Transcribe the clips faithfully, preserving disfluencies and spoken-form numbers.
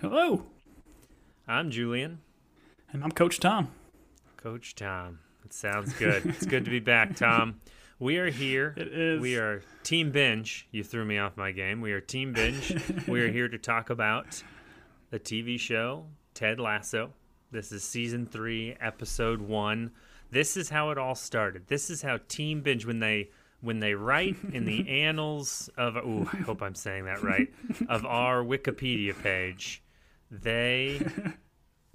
Hello. I'm Julian. And I'm Coach Tom. Coach Tom. It sounds good. It's good to be back, Tom. We are here. It is. We are Team Binge. You threw me off my game. We are Team Binge. We are here to talk about the T V show Ted Lasso. This is season three, episode one. This is how it all started. This is how Team Binge, when they when they write in the annals of, ooh, I hope I'm saying that right, of our Wikipedia page, they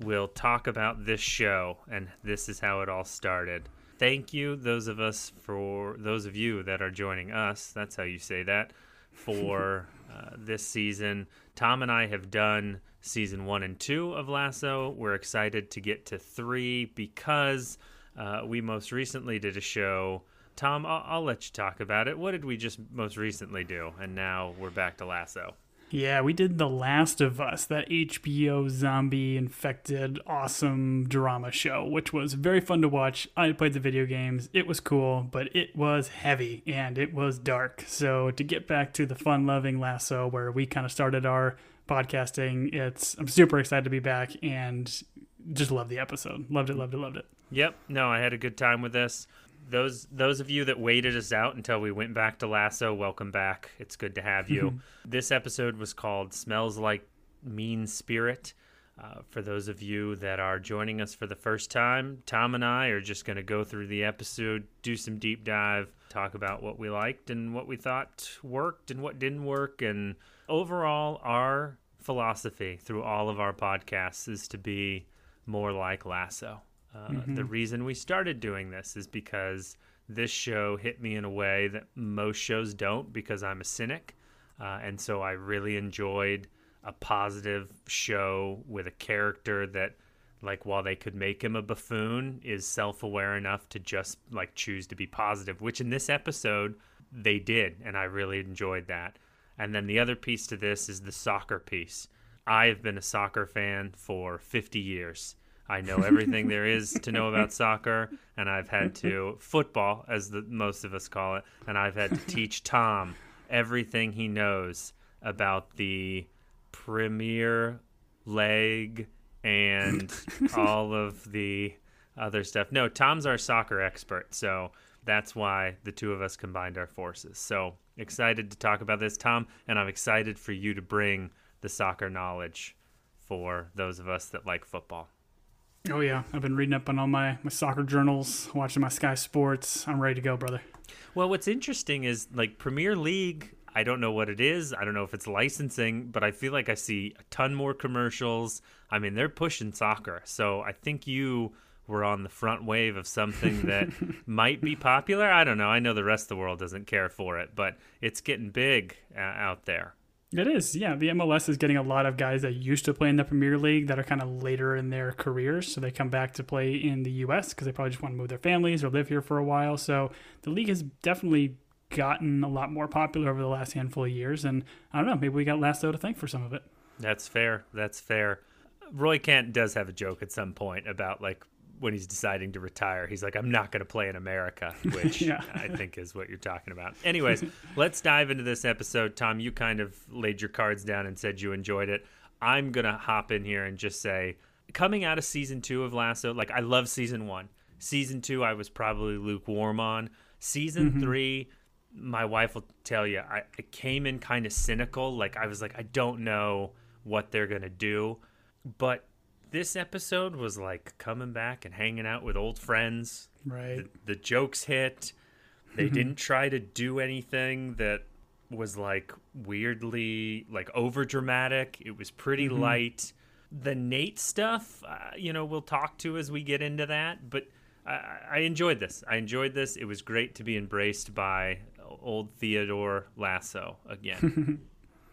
will talk about this show, and this is how it all started. Thank you, those of us for those of you that are joining us. That's how you say that for uh, this season. Tom and I have done season one and two of Lasso. We're excited to get to three because uh, we most recently did a show. Tom, I'll, I'll let you talk about it. What did we just most recently do? And now we're back to Lasso. Yeah, we did The Last of Us, that H B O zombie-infected, awesome drama show, which was very fun to watch. I played the video games. It was cool, but it was heavy, and it was dark. So to get back to the fun-loving Lasso, where we kind of started our podcasting, it's I'm super excited to be back, and just love the episode. Loved it, loved it, loved it. Yep. No, I had a good time with this. Those those of you that waited us out until we went back to Lasso, welcome back. It's good to have you. This episode was called Smells Like Mean Spirit. Uh, for those of you that are joining us for the first time, Tom and I are just going to go through the episode, do some deep dive, talk about what we liked and what we thought worked and what didn't work. And overall, our philosophy through all of our podcasts is to be more like Lasso. Uh, mm-hmm. The reason we started doing this is because this show hit me in a way that most shows don't, because I'm a cynic. Uh, and so I really enjoyed a positive show with a character that, like, while they could make him a buffoon, is self-aware enough to just, like, choose to be positive, which in this episode they did. And I really enjoyed that. And then the other piece to this is the soccer piece. I've been a soccer fan for fifty years. I know everything there is to know about soccer, and I've had to, football, as the, most of us call it, and I've had to teach Tom everything he knows about the Premier League and all of the other stuff. No, Tom's our soccer expert, so that's why the two of us combined our forces. So excited to talk about this, Tom, and I'm excited for you to bring the soccer knowledge for those of us that like football. Oh, yeah. I've been reading up on all my, my soccer journals, watching my Sky Sports. I'm ready to go, brother. Well, what's interesting is, like, Premier League, I don't know what it is. I don't know if it's licensing, but I feel like I see a ton more commercials. I mean, they're pushing soccer. So I think you were on the front wave of something that might be popular. I don't know. I know the rest of the world doesn't care for it, but it's getting big uh, out there. It is, yeah. The M L S is getting a lot of guys that used to play in the Premier League that are kind of later in their careers, so they come back to play in the U S because they probably just want to move their families or live here for a while. So the league has definitely gotten a lot more popular over the last handful of years, and I don't know, maybe we got Lasso to thank for some of it. That's fair. That's fair. Roy Kent does have a joke at some point about, like, when he's deciding to retire, he's like, I'm not going to play in America, which yeah. I think is what you're talking about. Anyways, let's dive into this episode. Tom, you kind of laid your cards down and said you enjoyed it. I'm going to hop in here and just say, coming out of season two of Lasso, like, I love season one. Season two, I was probably lukewarm on. Season mm-hmm. three, my wife will tell you, I, I came in kind of cynical. Like, I was like, I don't know what they're going to do. But this episode was like coming back and hanging out with old friends. Right. The, the jokes hit. They didn't try to do anything that was like weirdly like over dramatic. It was pretty mm-hmm. light. The Nate stuff, uh, you know, we'll talk to as we get into that. But I, I enjoyed this. I enjoyed this. It was great to be embraced by old Theodore Lasso again.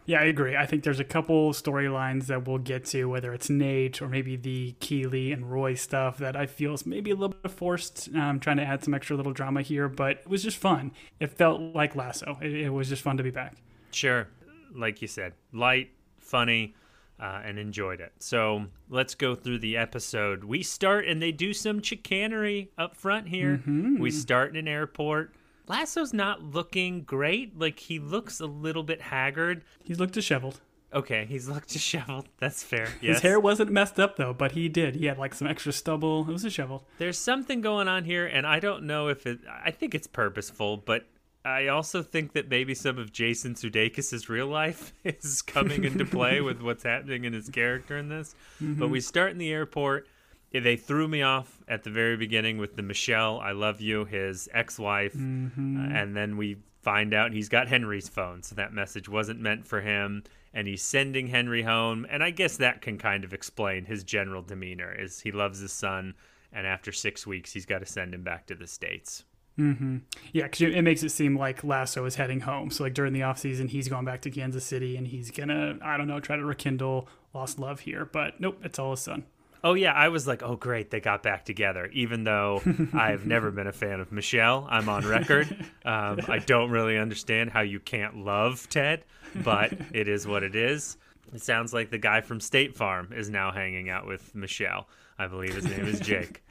Yeah, I agree. I think there's a couple storylines that we'll get to, whether it's Nate or maybe the Keeley and Roy stuff that I feel is maybe a little bit forced. I'm trying to add some extra little drama here, but it was just fun. It felt like Lasso. It, it was just fun to be back. Sure. Like you said, light, funny, uh, and enjoyed it. So let's go through the episode. We start, and they do some chicanery up front here. Mm-hmm. We start in an airport. Lasso's not looking great. Like, he looks a little bit haggard. He's looked disheveled. Okay, he's looked disheveled. That's fair. Yes. His hair wasn't messed up, though, but he did. He had, like, some extra stubble. It was disheveled. There's something going on here, and I don't know if it... I think it's purposeful, but I also think that maybe some of Jason Sudeikis' real life is coming into play with what's happening in his character in this. Mm-hmm. But we start in the airport. They threw me off at the very beginning with the Michelle, I love you, his ex-wife, mm-hmm. uh, and then we find out he's got Henry's phone, so that message wasn't meant for him. And he's sending Henry home. And I guess that can kind of explain his general demeanor, is he loves his son, and after six weeks, he's got to send him back to the States. Mm-hmm. Yeah, because it makes it seem like Lasso is heading home. So, like, during the offseason, he's going back to Kansas City, and he's going to, I don't know, try to rekindle lost love here. But nope, it's all his son. Oh, yeah, I was like, oh, great, they got back together, even though I've never been a fan of Michelle. I'm on record. Um, I don't really understand how you can't love Ted, but it is what it is. It sounds like the guy from State Farm is now hanging out with Michelle. I believe his name is Jake.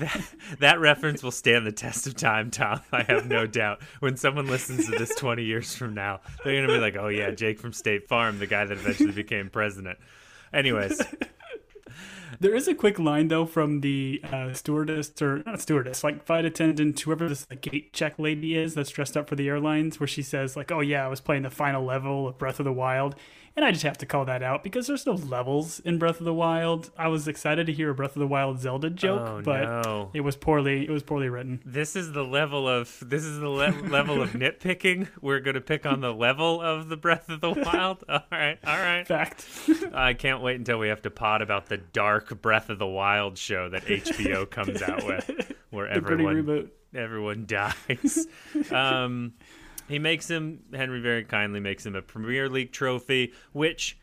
That, that reference will stand the test of time, Tom. I have no doubt. When someone listens to this twenty years from now, they're going to be like, oh, yeah, Jake from State Farm, the guy that eventually became president. Anyways, there is a quick line, though, from the uh, stewardess, or not stewardess, like flight attendant, whoever this like, gate check lady is that's dressed up for the airlines, where she says, like, oh, yeah, I was playing the final level of Breath of the Wild. And I just have to call that out because there's no levels in Breath of the Wild. I was excited to hear a Breath of the Wild Zelda joke, oh, but no. it was poorly it was poorly written. This is the level of this is the le- level of nitpicking. We're going to pick on the level of the Breath of the Wild. All right, all right. Fact. I can't wait until we have to pod about the dark Breath of the Wild show that H B O comes out with, where everyone everyone dies. Um He makes him, Henry very kindly makes him a Premier League trophy, which,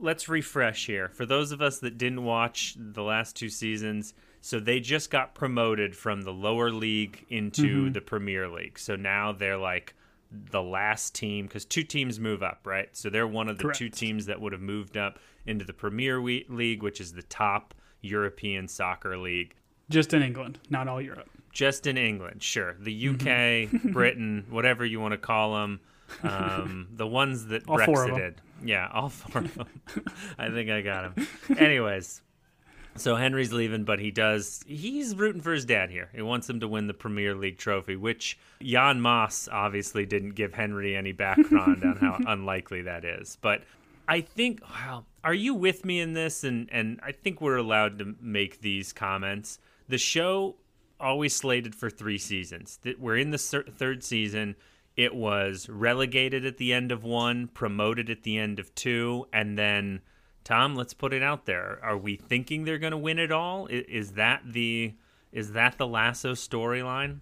let's refresh here. For those of us that didn't watch the last two seasons, so they just got promoted from the lower league into mm-hmm. the Premier League. So now they're like the last team, because two teams move up, right? So they're one of the Correct. two teams that would have moved up into the Premier League, which is the top European soccer league. Just in England, not all Europe. Just in England, sure. The U K, mm-hmm. Britain, whatever you want to call them, um, the ones that all Brexited. Yeah, all four of them. I think I got him. Anyways, so Henry's leaving, but he does. He's rooting for his dad here. He wants him to win the Premier League trophy, which Jan Maas obviously didn't give Henry any background on how unlikely that is. But I think, wow, are you with me in this? And and I think we're allowed to make these comments. The show always slated for three seasons. We're in the third season. It was relegated at the end of one, promoted at the end of two, and then, Tom, let's put it out there. Are we thinking they're going to win it all? Is that the is that the Lasso storyline?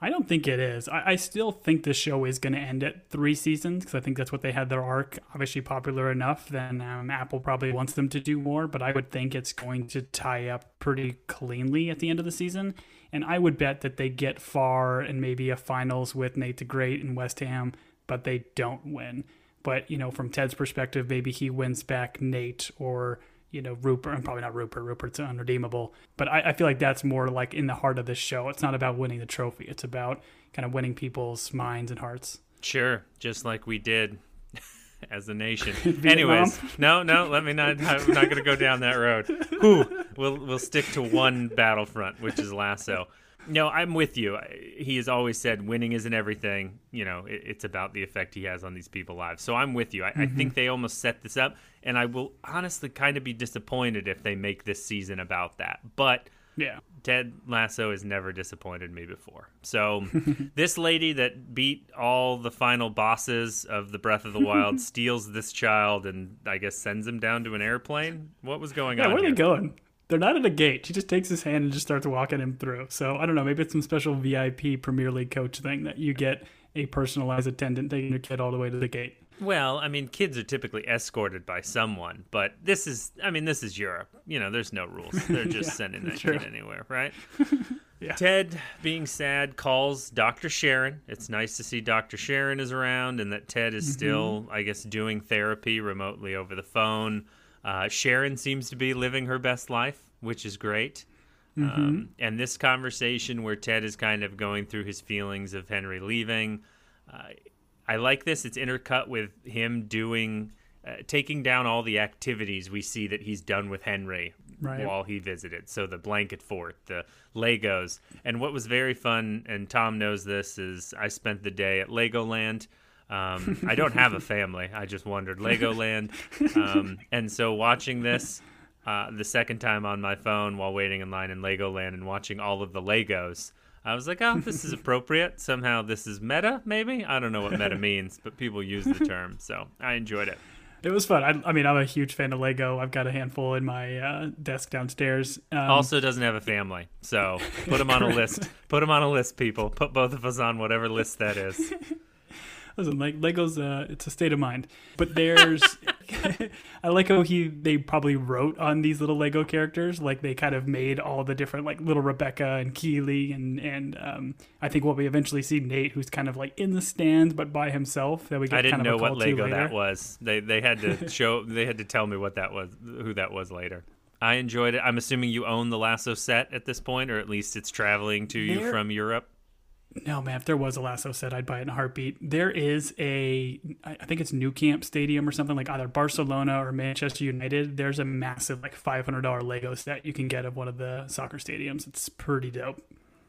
I don't think it is. I, I still think the show is going to end at three seasons because I think that's what they had their arc. Obviously popular enough, then um, Apple probably wants them to do more, but I would think it's going to tie up pretty cleanly at the end of the season. And I would bet that they get far and maybe a finals with Nate the Great and West Ham, but they don't win. But, you know, from Ted's perspective, maybe he wins back Nate or, you know, Rupert. I'm probably not Rupert. Rupert's unredeemable. But I, I feel like that's more like in the heart of this show. It's not about winning the trophy. It's about kind of winning people's minds and hearts. Sure. Just like we did as a nation. Anyways, no, no, let me not, I'm not going to go down that road. Whew. We'll we'll stick to one battlefront, which is Lasso. No, I'm with you. He has always said winning isn't everything. You know, it, it's about the effect he has on these people's lives. So I'm with you. I, mm-hmm. I think they almost set this up, and I will honestly kind of be disappointed if they make this season about that. But yeah, Ted Lasso has never disappointed me before. So this lady that beat all the final bosses of the Breath of the Wild steals this child and I guess sends him down to an airplane. What was going yeah, on? Yeah, where here? are they going? They're not at a gate. She just takes his hand and just starts walking him through. So, I don't know. Maybe it's some special V I P Premier League coach thing that you get a personalized attendant taking your kid all the way to the gate. Well, I mean, kids are typically escorted by someone, but this is, I mean, this is Europe. You know, there's no rules. They're just yeah, sending that true. kid anywhere, right? yeah. Ted, being sad, calls Doctor Sharon. It's nice to see Doctor Sharon is around and that Ted is mm-hmm. still, I guess, doing therapy remotely over the phone. Uh, Sharon seems to be living her best life, which is great. Mm-hmm. Um, and this conversation where Ted is kind of going through his feelings of Henry leaving, uh, I like this. It's intercut with him doing, uh, taking down all the activities we see that he's done with Henry right. while he visited. So the blanket fort, the Legos. And what was very fun, and Tom knows this, is I spent the day at Legoland. Um, I don't have a family. I just wandered Legoland. Um, and so watching this uh, the second time on my phone while waiting in line in Legoland and watching all of the Legos, I was like, oh, this is appropriate. Somehow this is meta, maybe? I don't know what meta means, but people use the term. So I enjoyed it. It was fun. I, I mean, I'm a huge fan of Lego. I've got a handful in my uh, desk downstairs. Um, also doesn't have a family. So put them on a list. Put them on a list, people. Put both of us on whatever list that is. Listen, like Lego's, uh, it's a state of mind. But there's, I like how he they probably wrote on these little Lego characters. Like they kind of made all the different, like little Rebecca and Keely, and and um, I think what we eventually see Nate, who's kind of like in the stands but by himself. That we get I didn't kind of know what Lego that was. They they had to show they had to tell me what that was, who that was later. I enjoyed it. I'm assuming you own the Lasso set at this point, or at least it's traveling to you there, from Europe. No, man, if there was a Lasso set, I'd buy it in a heartbeat. There is a, I think it's New Camp Stadium or something, like either Barcelona or Manchester United. There's a massive like five hundred dollars Lego set you can get of one of the soccer stadiums. It's pretty dope.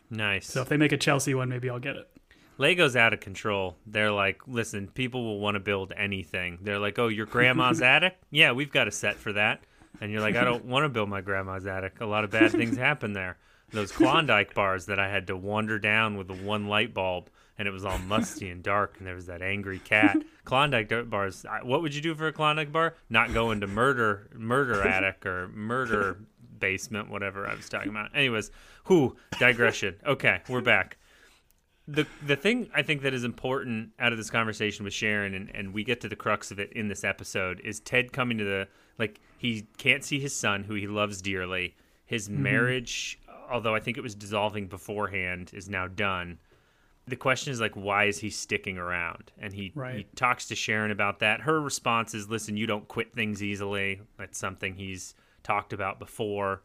Nice. So if they make a Chelsea one, maybe I'll get it. Lego's out of control. They're like, listen, people will want to build anything. They're like, oh, your grandma's attic? Yeah, we've got a set for that. And you're like, I don't want to build my grandma's attic. A lot of bad things happen there. Those Klondike bars that I had to wander down with the one light bulb, and it was all musty and dark, and there was that angry cat. Klondike bars, what would you do for a Klondike bar? Not go into murder murder attic or murder basement, whatever I was talking about. Anyways, whew, digression. Okay, we're back. The the thing I think that is important out of this conversation with Sharon, and, and we get to the crux of it in this episode, is Ted coming to the, like, he can't see his son, who he loves dearly. His mm-hmm. marriage, although I think it was dissolving beforehand, is now done. The question is, like, why is he sticking around? And he, right. he talks to Sharon about that. Her response is, listen, you don't quit things easily. That's something he's talked about before.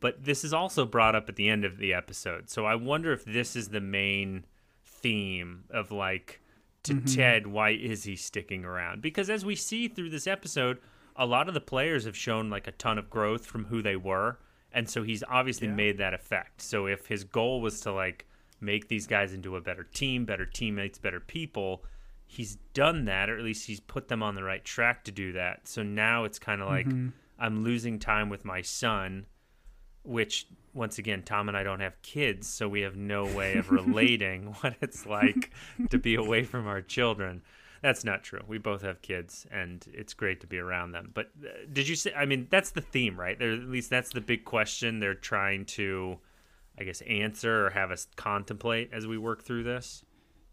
But this is also brought up at the end of the episode. So I wonder if this is the main theme of, like, to mm-hmm. Ted, why is he sticking around? Because as we see through this episode, a lot of the players have shown, like, a ton of growth from who they were. And so he's obviously yeah. made that effect. So if his goal was to, like, make these guys into a better team, better teammates, better people, he's done that, or at least he's put them on the right track to do that. So now it's kind of like, mm-hmm. I'm losing time with my son, which, once again, Tom and I don't have kids, so we have no way of relating what it's like to be away from our children. That's not true. We both have kids, and it's great to be around them. But uh, did you say, I mean, that's the theme, right? There, at least that's the big question they're trying to, I guess, answer or have us contemplate as we work through this.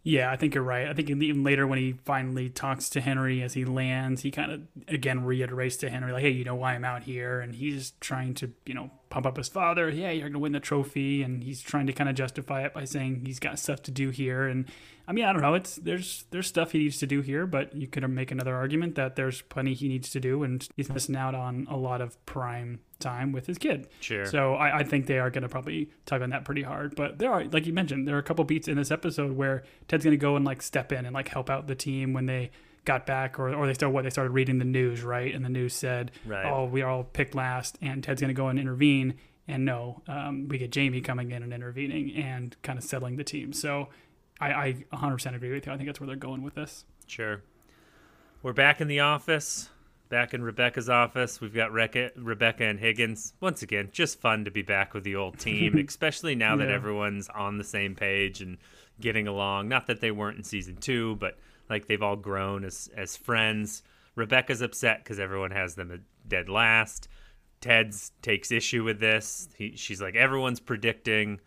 Yeah, I think you're right. I think even later when he finally talks to Henry as he lands, he kind of, again, reiterates to Henry, like, hey, you know why I'm out here? And he's trying to, you know, pump up his father. Yeah, you're going to win the trophy. And he's trying to kind of justify it by saying he's got stuff to do here. And, I mean, I don't know. It's there's there's stuff he needs to do here, but you could make another argument that there's plenty he needs to do, and he's missing out on a lot of prime time with his kid. Sure. So I, I think they are going to probably tug on that pretty hard. But there are, like you mentioned, there are a couple beats in this episode where Ted's going to go and like step in and like help out the team when they got back, or, or they started what they started reading the news, right? And the news said, right. oh, we are all picked last, and Ted's going to go and intervene. And no, um, we get Jamie coming in and intervening and kind of settling the team. So I, I one hundred percent agree with you. I think that's where they're going with this. Sure. We're back in the office. Back in Rebecca's office, we've got Re- Rebecca and Higgins. Once again, just fun to be back with the old team, especially now yeah. that everyone's on the same page and getting along. Not that they weren't in season two, but like they've all grown as as friends. Rebecca's upset because everyone has them dead last. Ted's takes issue with this. He, she's like, everyone's predicting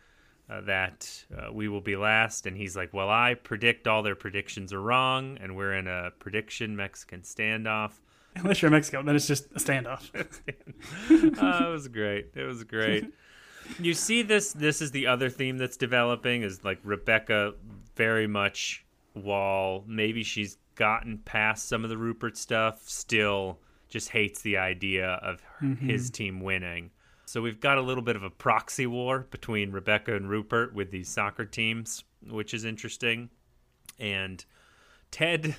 uh, that uh, we will be last, and he's like, well, I predict all their predictions are wrong, and we're in a prediction Mexican standoff. Unless you're in Mexico, then it's just a standoff. Oh, it was great. It was great. You see this, this is the other theme that's developing, is like Rebecca very much, while maybe she's gotten past some of the Rupert stuff, still just hates the idea of her, mm-hmm. his team winning. So we've got a little bit of a proxy war between Rebecca and Rupert with these soccer teams, which is interesting. And Ted.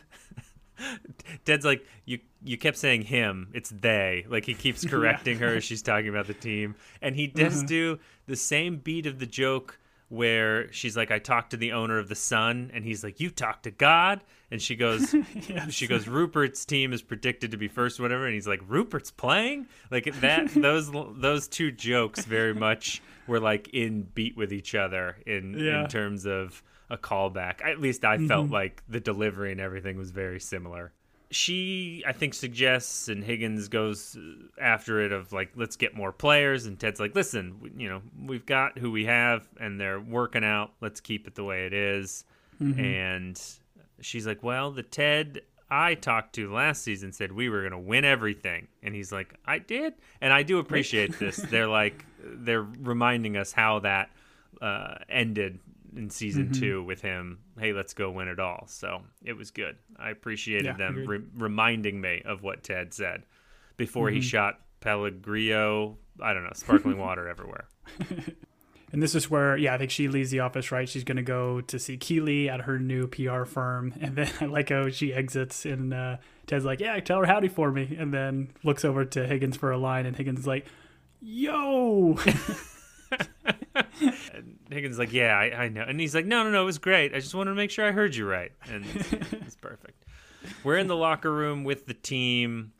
Ted's like, you you kept saying him, it's they. Like, he keeps correcting yeah. her as she's talking about the team. And he does mm-hmm. do the same beat of the joke where she's like, I talked to the owner of the Sun, and he's like, you talked to God? And she goes, yes. she goes, Rupert's team is predicted to be first, whatever. And he's like, Rupert's playing? Like, that. those those two jokes very much were like in beat with each other in, yeah. in terms of a callback. At least I felt mm-hmm. like the delivery and everything was very similar. She, I think, suggests, and Higgins goes after it of like, let's get more players. And Ted's like, listen, you know, we've got who we have and they're working out. Let's keep it the way it is. Mm-hmm. And she's like, well, the Ted I talked to last season said we were going to win everything. And he's like, I did. And I do appreciate this. They're like, they're reminding us how that uh, ended in season mm-hmm. two with him, hey, let's go win it all. So it was good. I appreciated yeah, them re- reminding me of what Ted said before mm-hmm. he shot Pellegrino, I don't know, sparkling water everywhere. And this is where, yeah, I think she leaves the office, right? She's going to go to see Keely at her new P R firm. And then I like how she exits and uh, Ted's like, yeah, tell her howdy for me. And then looks over to Higgins for a line and Higgins is like, yo. And Higgins like, yeah, I, I know. And he's like, no, no, no, it was great. I just wanted to make sure I heard you right. And it's, it's perfect. We're in the locker room with the team.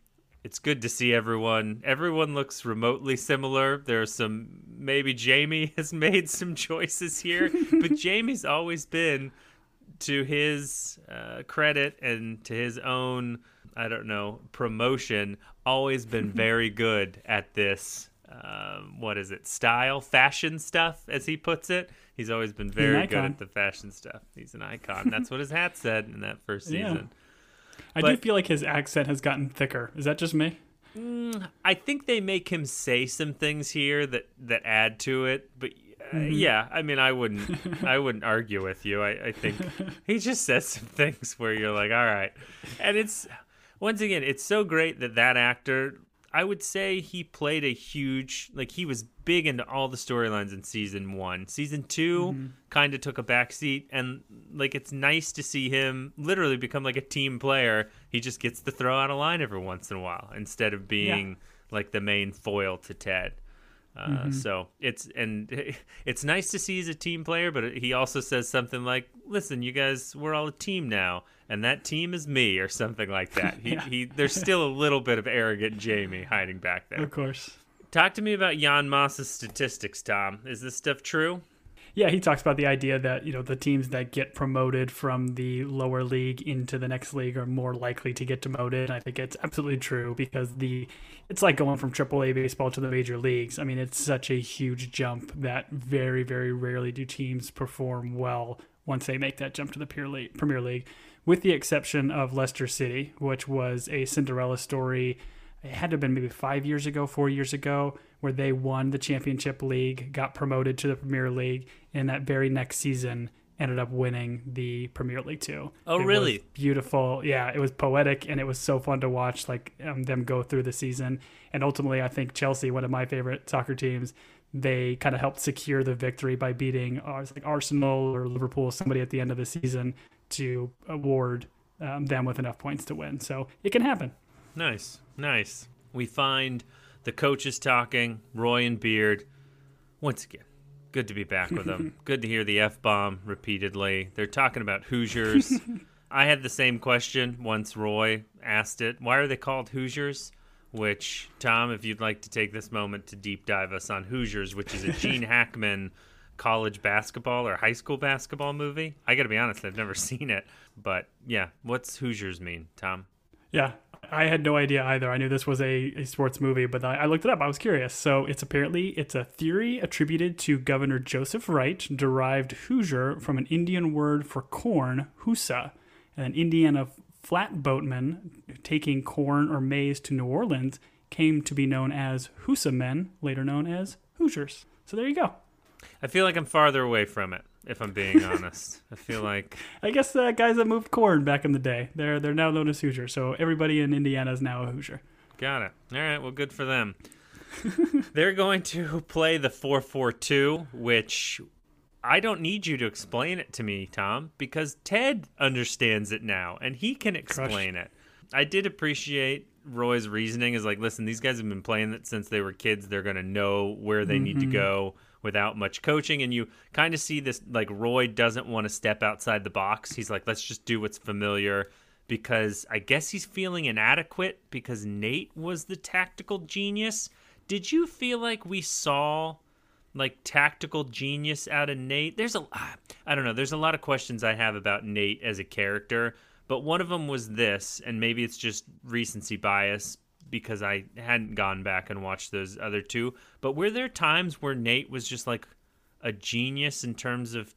It's good to see everyone. Everyone looks remotely similar. There's some, maybe Jamie has made some choices here, but Jamie's always been, to his uh, credit and to his own, I don't know, promotion, always been very good at this. Um, what is it? Style, fashion stuff, as he puts it. He's always been very good at the fashion stuff. He's an icon. That's what his hat said in that first season. Yeah. I but, do feel like his accent has gotten thicker. Is that just me? Mm, I think they make him say some things here that, that add to it. But uh, mm-hmm. yeah, I mean, I wouldn't, I wouldn't argue with you. I, I think he just says some things where you're like, all right. And it's, once again, it's so great that that actor, I would say he played a huge, like he was big into all the storylines in season one. Season two mm-hmm. kind of took a backseat, and like it's nice to see him literally become like a team player. He just gets to throw out a line every once in a while instead of being yeah. like the main foil to Ted. Uh, mm-hmm. So it's and it's nice to see he's a team player, but he also says something like, "Listen, you guys, we're all a team now, and that team is me," or something like that. He, yeah. he there's still a little bit of arrogant Jamie hiding back there. Of course. Talk to me about Jan Moss's statistics, Tom. Is this stuff true? Yeah, he talks about the idea that, you know, the teams that get promoted from the lower league into the next league are more likely to get demoted. And I think it's absolutely true because the it's like going from triple A baseball to the major leagues. I mean, it's such a huge jump that very, very rarely do teams perform well once they make that jump to the Premier League, with the exception of Leicester City, which was a Cinderella story. It had to have been maybe five years ago, four years ago, where they won the Championship League, got promoted to the Premier League, and that very next season ended up winning the Premier League too. Oh, it really? Beautiful. Yeah, it was poetic, and it was so fun to watch like um, them go through the season. And ultimately, I think Chelsea, one of my favorite soccer teams, they kind of helped secure the victory by beating uh, like Arsenal or Liverpool, somebody at the end of the season, to award um, them with enough points to win. So it can happen. Nice, nice. We find the coaches talking, Roy and Beard. Once again, good to be back with them. Good to hear the F-bomb repeatedly. They're talking about Hoosiers. I had the same question once Roy asked it. Why are they called Hoosiers? Which, Tom, if you'd like to take this moment to deep dive us on Hoosiers, which is a Gene Hackman college basketball or high school basketball movie. I got to be honest, I've never seen it. But, yeah, what's Hoosiers mean, Tom? Yeah. I had no idea either. I knew this was a, a sports movie, but I, I looked it up. I was curious. So it's apparently, it's a theory attributed to Governor Joseph Wright, derived Hoosier from an Indian word for corn, hoosa, and an Indiana flatboatman taking corn or maize to New Orleans came to be known as hoosa men, later known as Hoosiers. So there you go. I feel like I'm farther away from it, if I'm being honest. I feel like... I guess the uh, guys that moved corn back in the day, they're they're now known as Hoosier. So everybody in Indiana is now a Hoosier. Got it. All right, well, good for them. They're going to play the four four two, which I don't need you to explain it to me, Tom, because Ted understands it now, and he can explain Crushed. it. I did appreciate Roy's reasoning is like, listen, these guys have been playing it since they were kids. They're going to know where they mm-hmm. need to go without much coaching. And you kind of see this, like, Roy doesn't want to step outside the box. He's like, let's just do what's familiar, because I guess he's feeling inadequate because Nate was the tactical genius. Did you feel like we saw, like, tactical genius out of Nate? There's a, I don't know, there's a lot of questions I have about Nate as a character, but one of them was this, and maybe it's just recency bias because I hadn't gone back and watched those other two, but were there times where Nate was just like a genius in terms of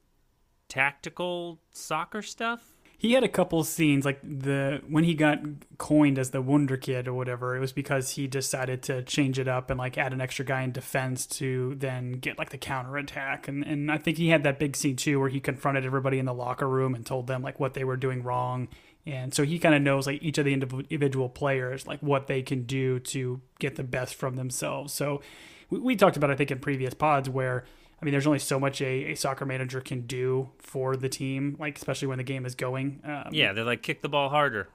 tactical soccer stuff? He had a couple scenes, like the when he got coined as the Wonder Kid or whatever, it was because he decided to change it up and like add an extra guy in defense to then get like the counterattack. And and I think he had that big scene too where he confronted everybody in the locker room and told them like what they were doing wrong. And so he kind of knows like each of the individual players, like what they can do to get the best from themselves. So we, we talked about, I think, in previous pods where, I mean, there's only so much a, a soccer manager can do for the team, like especially when the game is going. Um, yeah, they're like, kick the ball harder.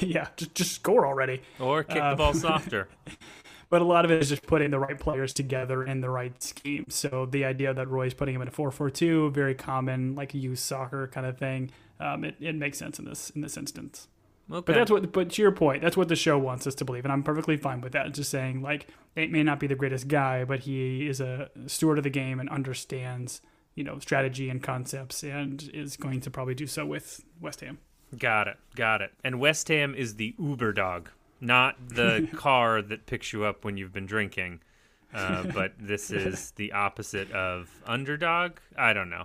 yeah, just, just score already. Or kick um, the ball softer. But a lot of it is just putting the right players together in the right scheme. So the idea that Roy's putting him in a four four two, very common, like youth soccer kind of thing, um, it, it makes sense in this in this instance. Okay. But that's what. But to your point, that's what the show wants us to believe, and I'm perfectly fine with that. Just saying, like, Nate may not be the greatest guy, but he is a steward of the game and understands, you know, strategy and concepts, and is going to probably do so with West Ham. Got it, got it. And West Ham is the Uber dog, not the car that picks you up when you've been drinking. Uh, but this is the opposite of underdog. I don't know.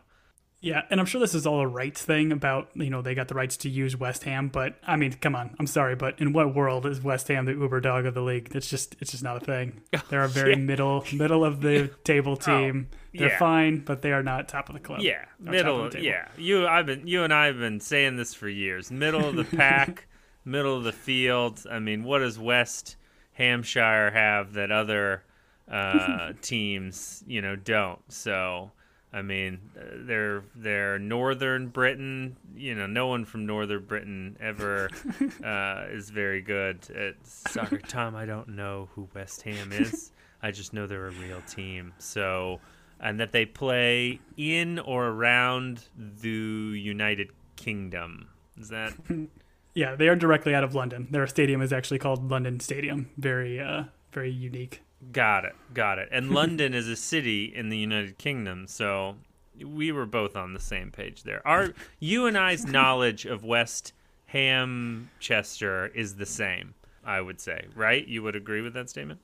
Yeah, and I'm sure this is all a rights thing about, you know, they got the rights to use West Ham, but I mean, come on, I'm sorry, but in what world is West Ham the Uber dog of the league? It's just it's just not a thing. They're a very yeah. middle middle of the table team. Oh, yeah. They're fine, but they are not top of the club. Yeah, middle. Yeah, you I've been you and I have been saying this for years. Middle of the pack, middle of the field. I mean, what does West Hampshire have that other uh, teams, you know, don't? So. I mean, they're, they're Northern Britain. You know, no one from Northern Britain ever uh, is very good at soccer. Tom, I don't know who West Ham is. I just know they're a real team. So, and that they play in or around the United Kingdom. Is that... Yeah, they are directly out of London. Their stadium is actually called London Stadium. Very, uh, very unique. Got it, got it. And London is a city in the United Kingdom, so we were both on the same page there. Our, you and I's knowledge of West Hamchester is the same, I would say, right? You would agree with that statement?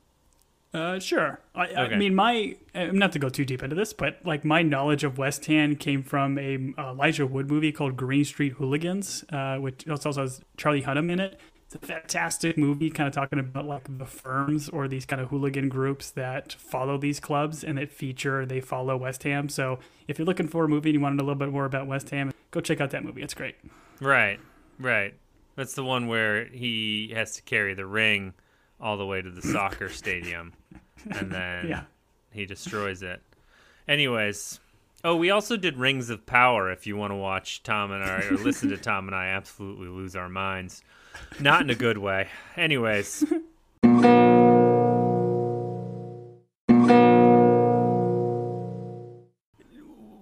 Uh, sure. I, okay. I mean, my not to go too deep into this, but like my knowledge of West Ham came from a uh, Elijah Wood movie called Green Street Hooligans, uh, which also has Charlie Hunnam in it. It's a fantastic movie kind of talking about like the firms or these kind of hooligan groups that follow these clubs and that feature, they follow West Ham. So if you're looking for a movie and you want to know a little bit more about West Ham, go check out that movie. It's great. Right, right. That's the one where he has to carry the ring all the way to the soccer stadium and then yeah. he destroys it. Anyways, oh, we also did Rings of Power if you want to watch Tom and I or listen to Tom and I absolutely lose our minds. Not in a good way. Anyways.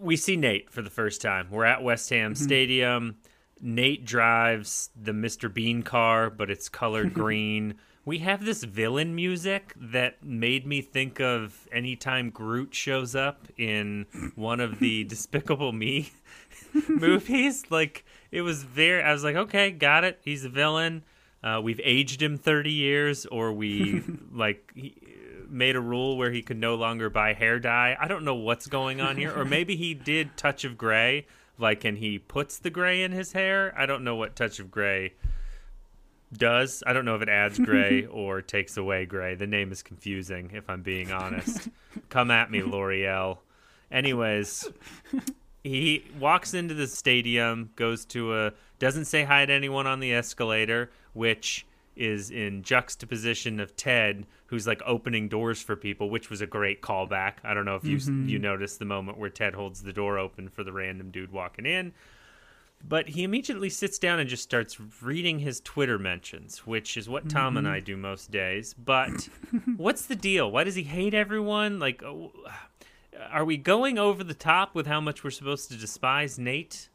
We see Nate for the first time. We're at West Ham mm-hmm. Stadium. Nate drives the Mister Bean car, but it's colored green. We have this villain music that made me think of anytime Groot shows up in one of the Despicable Me movies. Like, it was very, I was like, okay, got it. He's a villain. Uh, we've aged him thirty years, or we like he made a rule where he could no longer buy hair dye. I don't know what's going on here. Or maybe he did Touch of Grey, like, and he puts the gray in his hair. I don't know what Touch of Grey does. I don't know if it adds gray or takes away gray. The name is confusing, if I'm being honest. Come at me, L'Oreal. Anyways. He walks into the stadium, goes to a, doesn't say hi to anyone on the escalator, which is in juxtaposition of Ted, who's like opening doors for people, which was a great callback. I don't know if you mm-hmm. you noticed the moment where Ted holds the door open for the random dude walking in. But he immediately sits down and just starts reading his Twitter mentions, which is what Tom mm-hmm. and I do most days. But what's the deal? Why does he hate everyone? Like, are we going over the top with how much we're supposed to despise Nate?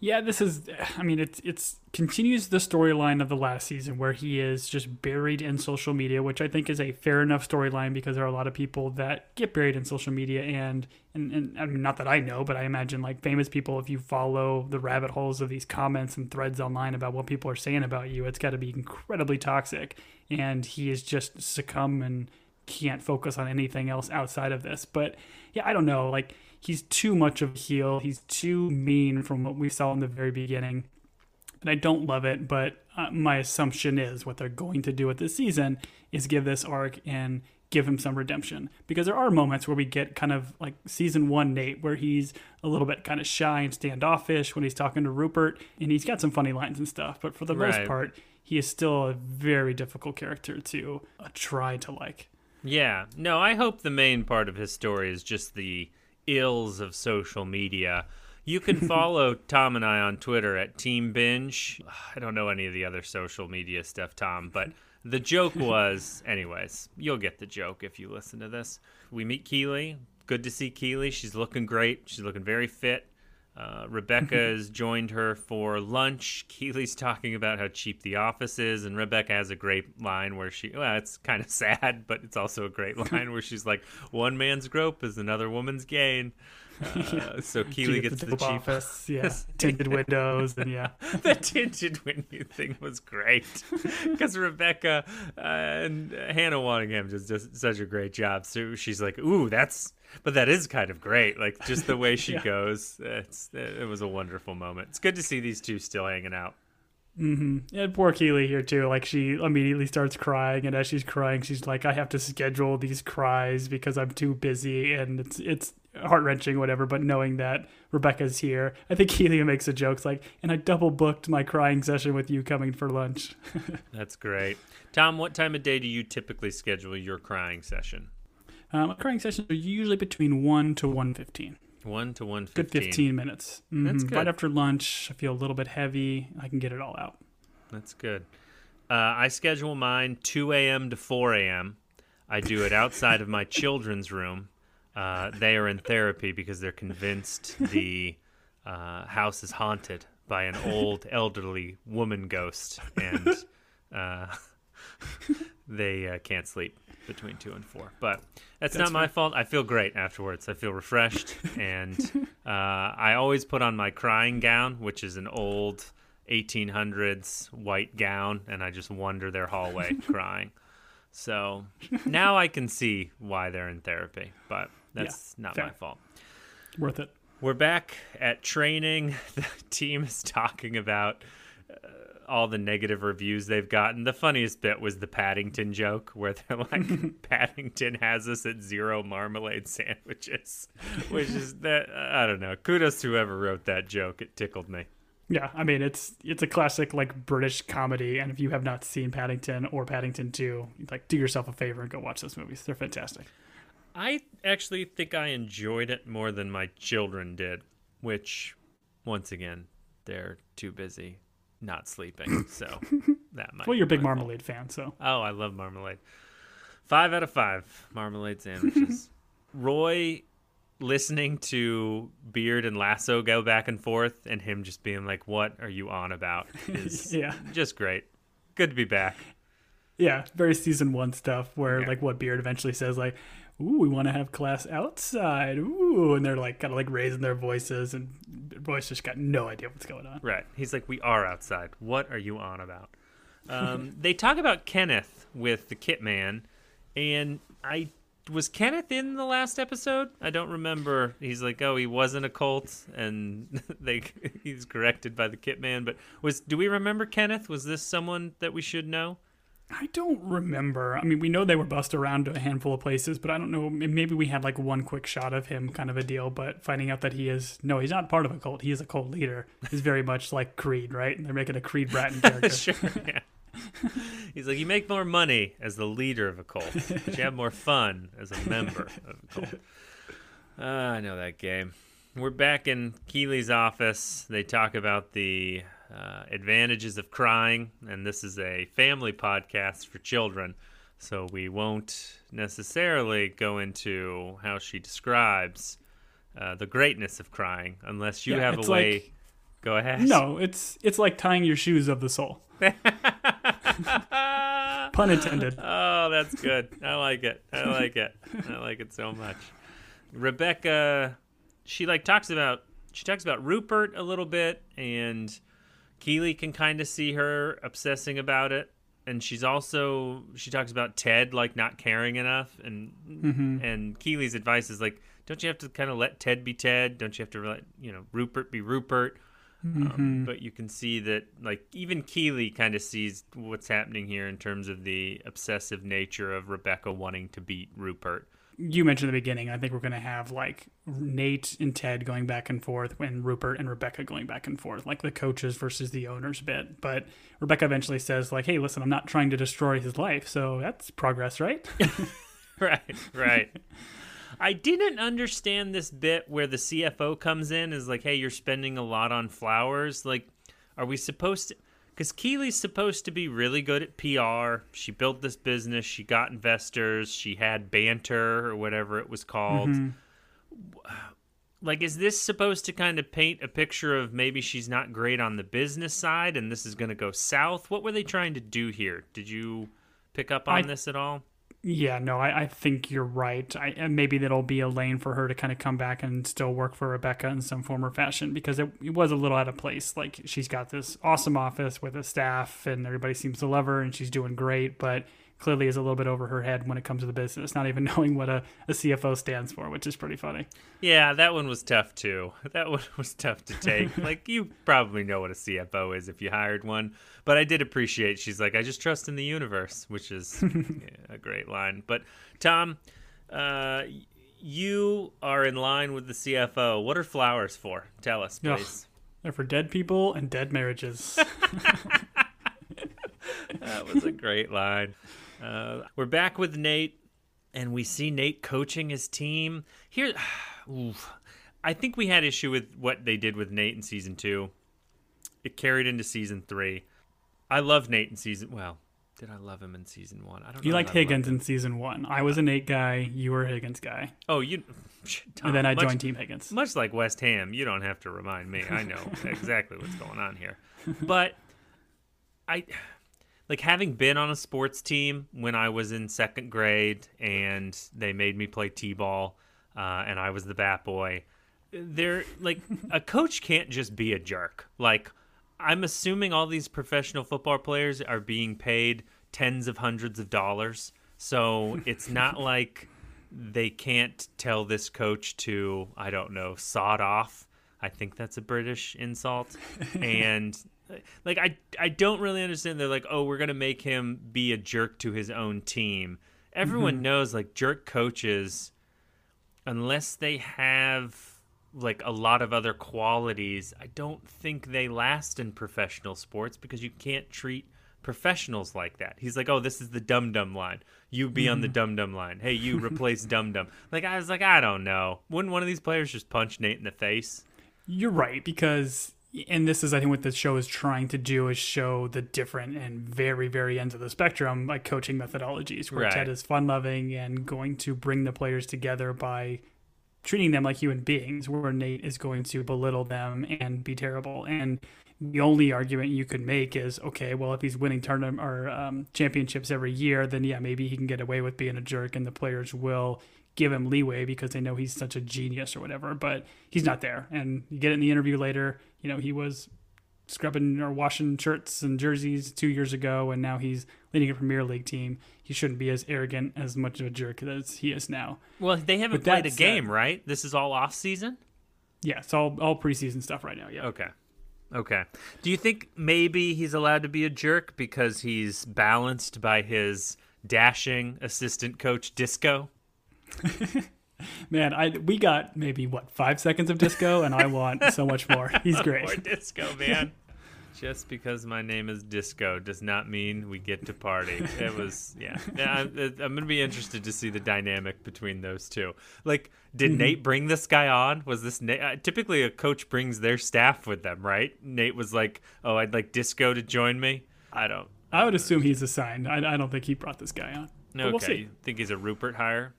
Yeah, this is, I mean, it it's, continues the storyline of the last season where he is just buried in social media, which I think is a fair enough storyline because there are a lot of people that get buried in social media. And, and, and I mean, not that I know, but I imagine like famous people, if you follow the rabbit holes of these comments and threads online about what people are saying about you, it's got to be incredibly toxic. And he has just succumbed and can't focus on anything else outside of this. But yeah, I don't know, like, he's too much of a heel. He's too mean from what we saw in the very beginning. And I don't love it, but uh, my assumption is what they're going to do with this season is give this arc and give him some redemption. Because there are moments where we get kind of like season one Nate, where he's a little bit kind of shy and standoffish when he's talking to Rupert. And he's got some funny lines and stuff. But for the right. most part, he is still a very difficult character to uh, try to like. Yeah. No, I hope the main part of his story is just the ills of social media. You can follow Tom and I on Twitter at Team Binge. I don't know any of the other social media stuff, Tom, but the joke was, anyways, you'll get the joke if you listen to this. We meet Keely. Good to see Keely. She's looking great. She's looking very fit. Uh, Rebecca has joined her for lunch. Keely's talking about how cheap The Office is, and Rebecca has a great line where she, well, it's kind of sad, but it's also a great line where she's like, one man's grope is another woman's gain. Uh, yeah. So Keely gets, gets the, the cheap office, yeah. tinted windows, and yeah. The tinted window thing was great because Rebecca uh, and Hannah Waddingham just does such a great job. So she's like, "Ooh, that's," but that is kind of great. Like just the way she yeah. goes. It's, it was a wonderful moment. It's good to see these two still hanging out. Mm-hmm. And poor Keely here too. Like she immediately starts crying, and as she's crying, she's like, "I have to schedule these cries because I'm too busy," and it's it's. heart-wrenching, whatever, but knowing that Rebecca's here. I think Keely makes a joke like, and I double booked my crying session with you coming for lunch. That's great. Tom, what time of day do you typically schedule your crying session? Um, crying sessions are usually between one to one fifteen. one to one fifteen. Good fifteen minutes. Mm-hmm. That's good. Right after lunch, I feel a little bit heavy. I can get it all out. That's good. Uh, I schedule mine two a.m. to four a.m. I do it outside of my children's room. Uh, they are in therapy because they're convinced the uh, house is haunted by an old elderly woman ghost, and uh, they uh, can't sleep between two and four. But that's, that's not my fault. I feel great afterwards. I feel refreshed, and uh, I always put on my crying gown, which is an old eighteen hundreds white gown, and I just wander their hallway crying. So now I can see why they're in therapy, but that's yeah, not fair. My fault. Worth it. We're back at training. The team is talking about uh, all the negative reviews they've gotten. The funniest bit was the Paddington joke where they're like, Paddington has us at zero marmalade sandwiches, which is that, uh, I don't know. Kudos to whoever wrote that joke. It tickled me. Yeah, I mean, it's it's a classic, like, British comedy, and if you have not seen Paddington or Paddington two, like, do yourself a favor and go watch those movies. They're fantastic. I actually think I enjoyed it more than my children did, which, once again, they're too busy not sleeping, so that might Well, you're a big marmalade fan, so. Oh, I love marmalade. Five out of five marmalade sandwiches. Roy... listening to Beard and Lasso go back and forth and him just being like, what are you on about? Is yeah. just great. Good to be back. Yeah, very season one stuff where yeah. like what Beard eventually says like, ooh, we want to have class outside. Ooh, and they're like kind of like raising their voices and Roy's just got no idea what's going on. Right. He's like, we are outside. What are you on about? Um, they talk about Kenneth with the Kit Man, and I was Kenneth in the last episode? I don't remember. He's like, oh, he wasn't a Colt, and they he's corrected by the Kit Man. But was do we remember Kenneth? Was this someone that we should know? I don't remember. I mean, we know they were bussed around to a handful of places, but I don't know. Maybe we had like one quick shot of him, kind of a deal. But finding out that he is no, he's not part of a Colt. He is a Colt leader. Is very much like Creed, right? And they're making a Creed Bratton character. Sure. Yeah. He's like, you make more money as the leader of a cult, but you have more fun as a member of a cult. Uh, I know that game. We're back in Keeley's office. They talk about the uh, advantages of crying, and this is a family podcast for children, so we won't necessarily go into how she describes uh, the greatness of crying, unless you yeah, have a way... Like, go ahead. No, it's it's like tying your shoes of the soul. Pun intended. Oh, that's good. I like it. I like it. I like it so much. Rebecca... She like talks about she talks about Rupert a little bit, and Keeley can kind of see her obsessing about it. And she's also she talks about Ted like not caring enough, and mm-hmm. and Keeley's advice is like, don't you have to kind of let Ted be Ted? Don't you have to let you know Rupert be Rupert? Mm-hmm. Um, but you can see that like even Keeley kind of sees what's happening here in terms of the obsessive nature of Rebecca wanting to beat Rupert. You mentioned at the beginning, I think we're going to have like Nate and Ted going back and forth and Rupert and Rebecca going back and forth, like the coaches versus the owners bit. But Rebecca eventually says like, hey, listen, I'm not trying to destroy his life. So that's progress, right? Right, right. I didn't understand this bit where the C F O comes in is like, hey, you're spending a lot on flowers. Like, are we supposed to? Because Keeley's supposed to be really good at P R. She built this business. She got investors. She had banter or whatever it was called. Mm-hmm. Like, is this supposed to kind of paint a picture of maybe she's not great on the business side and this is going to go south? What were they trying to do here? Did you pick up on I, this at all? Yeah, no, I, I think you're right. I, maybe that'll be a lane for her to kind of come back and still work for Rebecca in some form or fashion, because it, it was a little out of place. Like, she's got this awesome office with a staff and everybody seems to love her and she's doing great, but clearly is a little bit over her head when it comes to the business, not even knowing what a, a C F O stands for, which is pretty funny. Yeah, that one was tough too. That one was tough to take. Like, you probably know what a C F O is if you hired one, but I did appreciate she's like, I just trust in the universe, which is a great line. But Tom, uh, you are in line with the C F O. What are flowers for? Tell us, please. Ugh, they're for dead people and dead marriages. That was a great line. Uh, we're back with Nate, and we see Nate coaching his team. Here, oof, I think we had issue with what they did with Nate in season two. It carried into season three. I love Nate in season. Well, did I love him in season one? I don't. You know liked Higgins in season one. I was a Nate guy. You were a Higgins guy. Oh, you. Tom, and then I much, joined Team Higgins. Much like West Ham, you don't have to remind me. I know exactly what's going on here. But I. Like, having been on a sports team when I was in second grade and they made me play t-ball uh, and I was the bat boy, they're, like, a coach can't just be a jerk. Like, I'm assuming all these professional football players are being paid tens of hundreds of dollars. So it's not like they can't tell this coach to, I don't know, sod off. I think that's a British insult. And... Like, I, I don't really understand. They're like, oh, we're going to make him be a jerk to his own team. Everyone mm-hmm. knows, like, jerk coaches, unless they have, like, a lot of other qualities, I don't think they last in professional sports because you can't treat professionals like that. He's like, oh, this is the dum-dum line. You be mm-hmm. on the dum-dum line. Hey, you replace dum-dum. Like, I was like, I don't know. Wouldn't one of these players just punch Nate in the face? You're right, because... And this is, I think, what the show is trying to do is show the different and very, very ends of the spectrum, like coaching methodologies, where right. Ted is fun-loving and going to bring the players together by treating them like human beings, where Nate is going to belittle them and be terrible. And the only argument you could make is, okay, well, if he's winning tournament or um, championships every year, then, yeah, maybe he can get away with being a jerk and the players will give him leeway because they know he's such a genius or whatever, but he's not there. And you get it in the interview later, you know, he was scrubbing or washing shirts and jerseys two years ago, and now he's leading a Premier League team. He shouldn't be as arrogant, as much of a jerk as he is now. Well, they haven't played a game, uh, right? This is all off season? Yeah, it's all, all preseason stuff right now, yeah. Okay. Okay. Do you think maybe he's allowed to be a jerk because he's balanced by his dashing assistant coach, Disco? Man, I we got maybe what five seconds of Disco, and I want so much more. He's great. More Disco, man. Just because my name is Disco does not mean we get to party. It was, yeah. I'm, I'm going to be interested to see the dynamic between those two. Like, did mm-hmm. Nate bring this guy on? Was this Nate? Uh, typically, a coach brings their staff with them, right? Nate was like, oh, I'd like Disco to join me. I don't. I would assume he's assigned. I, I don't think he brought this guy on. No, okay. We'll see. You think he's a Rupert hire?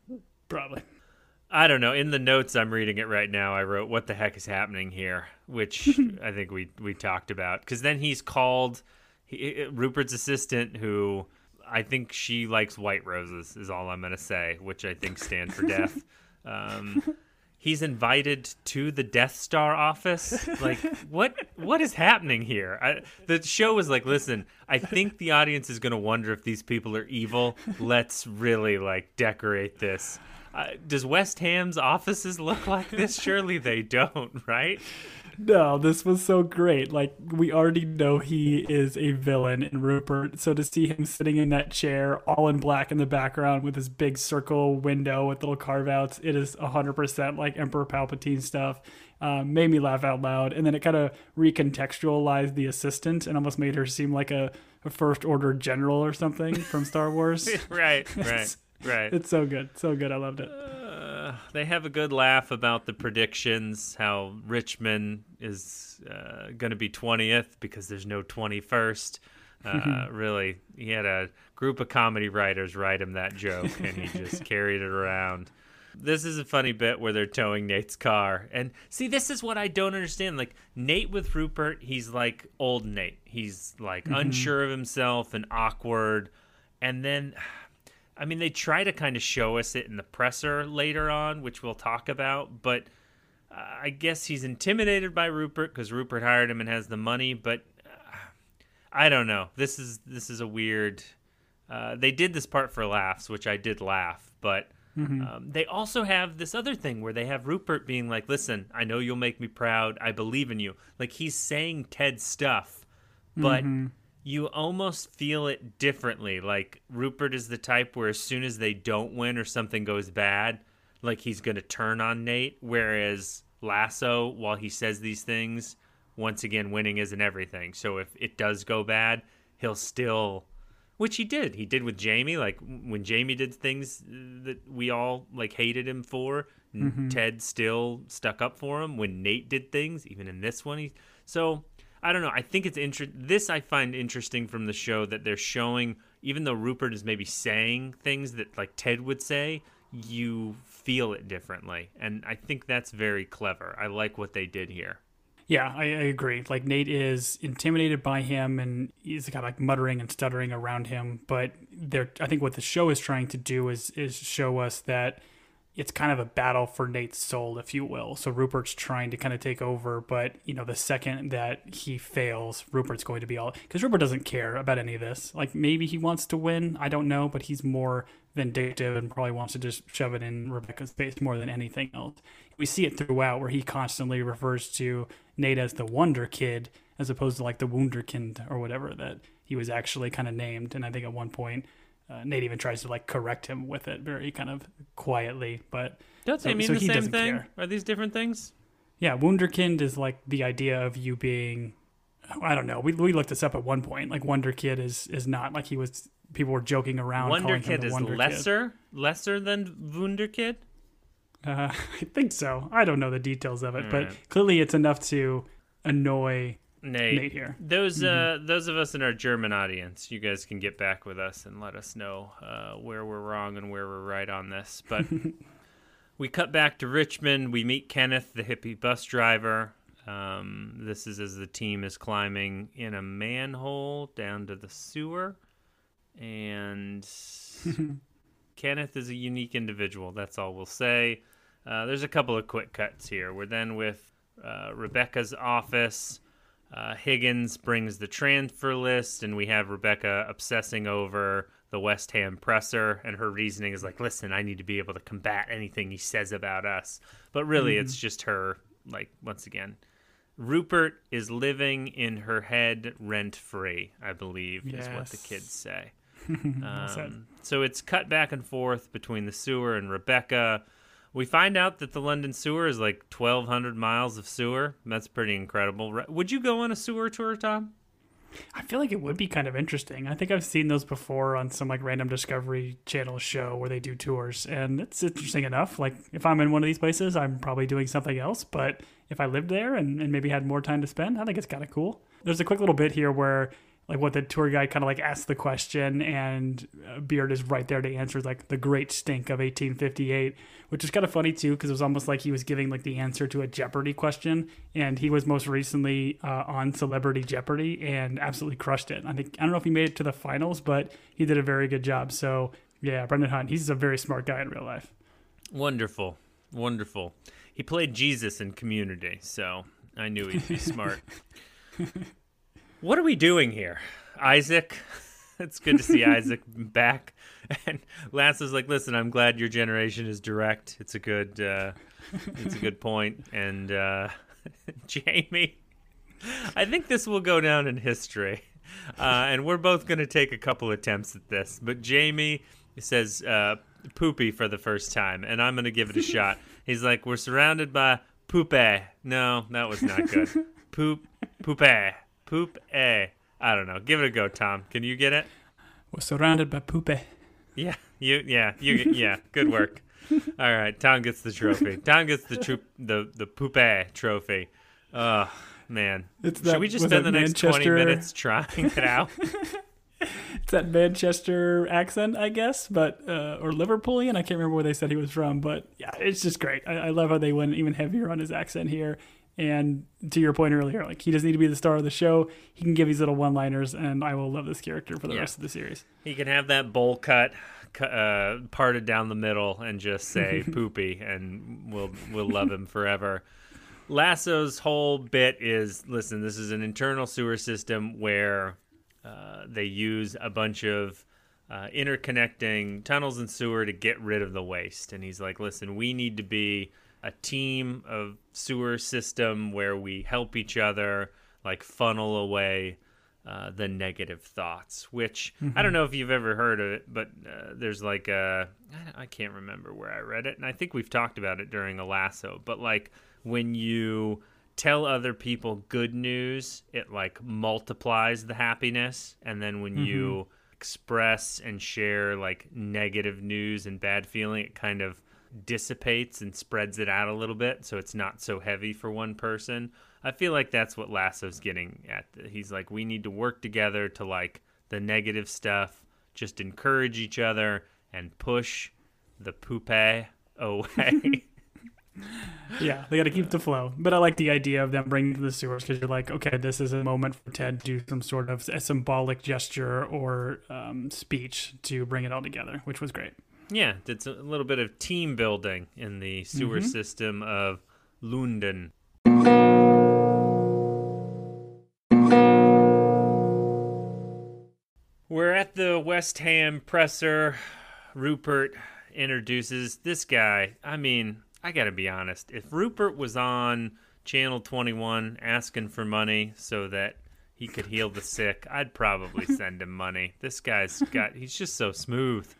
Probably. I don't know. In the notes, I'm reading it right now. I wrote, what the heck is happening here? Which I think we, we talked about. Because then he's called he, Rupert's assistant, who I think she likes white roses, is all I'm going to say, which I think stand for death. Um, he's invited to the Death Star office. Like, what what is happening here? I, the show was like, listen, I think the audience is going to wonder if these people are evil. Let's really, like, decorate this. Uh, does West Ham's offices look like this? Surely they don't, right? No, this was so great. Like, we already know he is a villain in Rupert. So to see him sitting in that chair, all in black in the background with his big circle window with little carve-outs, it is one hundred percent like Emperor Palpatine stuff. Um, made me laugh out loud. And then it kind of recontextualized the assistant and almost made her seem like a, a first-order general or something from Star Wars. Right, right. Right. It's so good. So good. I loved it. Uh, they have a good laugh about the predictions, how Richmond is uh, going to be twentieth because there's no twenty-first. Uh, really, he had a group of comedy writers write him that joke, and he just carried it around. This is a funny bit where they're towing Nate's car. And see, this is what I don't understand. Like, Nate with Rupert, he's like old Nate. He's like mm-hmm. unsure of himself and awkward. And then... I mean, they try to kind of show us it in the presser later on, which we'll talk about, but uh, I guess he's intimidated by Rupert because Rupert hired him and has the money, but uh, I don't know. This is this is a weird... Uh, they did this part for laughs, which I did laugh, but mm-hmm. um, they also have this other thing where they have Rupert being like, listen, I know you'll make me proud. I believe in you. Like, he's saying Ted's stuff, but... Mm-hmm. You almost feel it differently. Like, Rupert is the type where as soon as they don't win or something goes bad, like, he's going to turn on Nate. Whereas Lasso, while he says these things, once again, winning isn't everything. So if it does go bad, he'll still, which he did. He did with Jamie. Like, when Jamie did things that we all, like, hated him for, mm-hmm. Ted still stuck up for him. When Nate did things, even in this one, he so... I don't know. I think it's interesting. This I find interesting from the show that they're showing, even though Rupert is maybe saying things that like Ted would say, you feel it differently. And I think that's very clever. I like what they did here. Yeah, I, I agree. Like, Nate is intimidated by him and he's kind of like muttering and stuttering around him. But they're, I think what the show is trying to do is is show us that it's kind of a battle for Nate's soul, if you will. So Rupert's trying to kind of take over, but, you know, the second that he fails, Rupert's going to be all... Because Rupert doesn't care about any of this. Like, maybe he wants to win. I don't know, but he's more vindictive and probably wants to just shove it in Rebecca's face more than anything else. We see it throughout where he constantly refers to Nate as the Wonder Kid as opposed to, like, the Wunderkind or whatever that he was actually kind of named. And I think at one point... Uh, Nate even tries to like correct him with it very kind of quietly, but don't they so, mean so the same thing? Care. Are these different things? Yeah, Wunderkind is like the idea of you being, I don't know. We we looked this up at one point. Like Wonder Kid is is not like he was. People were joking around. Wonder Kid is Wonder lesser, Kid. lesser than Wunderkind. Uh, I think so. I don't know the details of it, All but right. clearly it's enough to annoy. Nate. Nate here. Those mm-hmm. uh, those of us in our German audience, you guys can get back with us and let us know uh, where we're wrong and where we're right on this. But we cut back to Richmond. We meet Kenneth, the hippie bus driver. Um, this is as the team is climbing in a manhole down to the sewer. And Kenneth is a unique individual. That's all we'll say. Uh, there's a couple of quick cuts here. We're then with uh, Rebecca's office. Uh, Higgins brings the transfer list, and we have Rebecca obsessing over the West Ham presser, and her reasoning is like, listen, I need to be able to combat anything he says about us. But really, mm-hmm. it's just her, like, once again, Rupert is living in her head rent-free, I believe, yes. is what the kids say. um, so it's cut back and forth between the sewer and Rebecca. We find out that the London sewer is like twelve hundred miles of sewer. That's pretty incredible. Would you go on a sewer tour, Tom? I feel like it would be kind of interesting. I think I've seen those before on some like random Discovery Channel show where they do tours, and it's interesting enough. Like if I'm in one of these places, I'm probably doing something else. But if I lived there and, and maybe had more time to spend, I think it's kind of cool. There's a quick little bit here where like what the tour guide kind of like asks the question, and Beard is right there to answer like the great stink of eighteen fifty-eight, which is kind of funny too, because it was almost like he was giving like the answer to a Jeopardy question. And he was most recently uh, on Celebrity Jeopardy and absolutely crushed it. I think, I don't know if he made it to the finals, but he did a very good job. So yeah, Brendan Hunt, he's a very smart guy in real life. Wonderful. Wonderful. He played Jesus in Community, so I knew he'd be smart. What are we doing here, Isaac? It's good to see Isaac back. And Lasso's like, listen, I'm glad your generation is direct. It's a good, uh, it's a good point. And uh, Jamie, I think this will go down in history, uh, and we're both going to take a couple attempts at this. But Jamie says uh, "poopy" for the first time, and I'm going to give it a shot. He's like, we're surrounded by poopy. No, that was not good. Poop, poopy. Poop A. I don't know. Give it a go, Tom. Can you get it? We're surrounded by poop A. Yeah. You yeah. You yeah. Good work. All right. Tom gets the trophy. Tom gets the troop the, the poop A trophy. Oh man. It's that, should we just spend the Manchester... next twenty minutes trying it out? It's that Manchester accent, I guess, but uh, or Liverpoolian. I can't remember where they said he was from, but yeah, it's just great. I, I love how they went even heavier on his accent here. And to your point earlier, like he doesn't need to be the star of the show. He can give these little one-liners, and I will love this character for the yeah. rest of the series. He can have that bowl cut, uh, parted down the middle, and just say "poopy," and we'll we'll love him forever. Lasso's whole bit is, listen, this is an internal sewer system where uh, they use a bunch of uh, interconnecting tunnels and sewer to get rid of the waste. And he's like, listen, we need to be a team of sewer system where we help each other like funnel away uh, the negative thoughts, which mm-hmm. I don't know if you've ever heard of it, but uh, there's like a, I can't remember where I read it. And I think we've talked about it during a Lasso, but like when you tell other people good news, it like multiplies the happiness. And then when mm-hmm. you express and share like negative news and bad feeling, it kind of dissipates and spreads it out a little bit, so it's not so heavy for one person. I feel like that's what Lasso's getting at. He's like, we need to work together to like the negative stuff, just encourage each other and push the poopy away. Yeah, they got to keep the flow. But I like the idea of them bringing to the sewers, because you're like, okay, this is a moment for Ted to do some sort of a symbolic gesture or um, speech to bring it all together, which was great. Yeah, it's a little bit of team building in the sewer mm-hmm. system of London. We're at the West Ham presser. Rupert introduces this guy. I mean, I gotta be honest. If Rupert was on Channel twenty-one asking for money so that he could heal the sick, I'd probably send him money. This guy's got, he's just so smooth.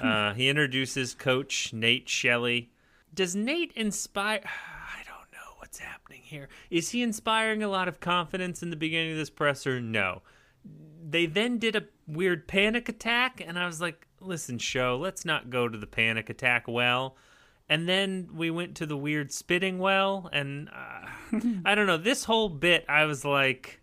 uh, he introduces coach Nate Shelley. Does Nate inspire... I don't know what's happening here. Is he inspiring a lot of confidence in the beginning of this presser? No. They then did a weird panic attack, and I was like, listen, show, let's not go to the panic attack well. And then we went to the weird spitting well, and uh, I don't know. This whole bit, I was like,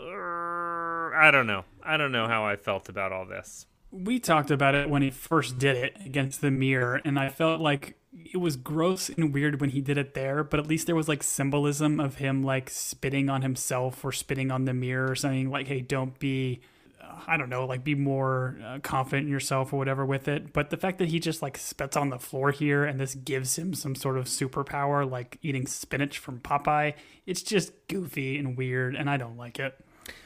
I don't know. I don't know how I felt about all this. We talked about it when he first did it against the mirror, and I felt like it was gross and weird when he did it there, but at least there was like symbolism of him like spitting on himself or spitting on the mirror or something, like, hey, don't be, I don't know, like be more uh, confident in yourself or whatever with it. But the fact that he just like spits on the floor here, and this gives him some sort of superpower, like eating spinach from Popeye, it's just goofy and weird, and I don't like it.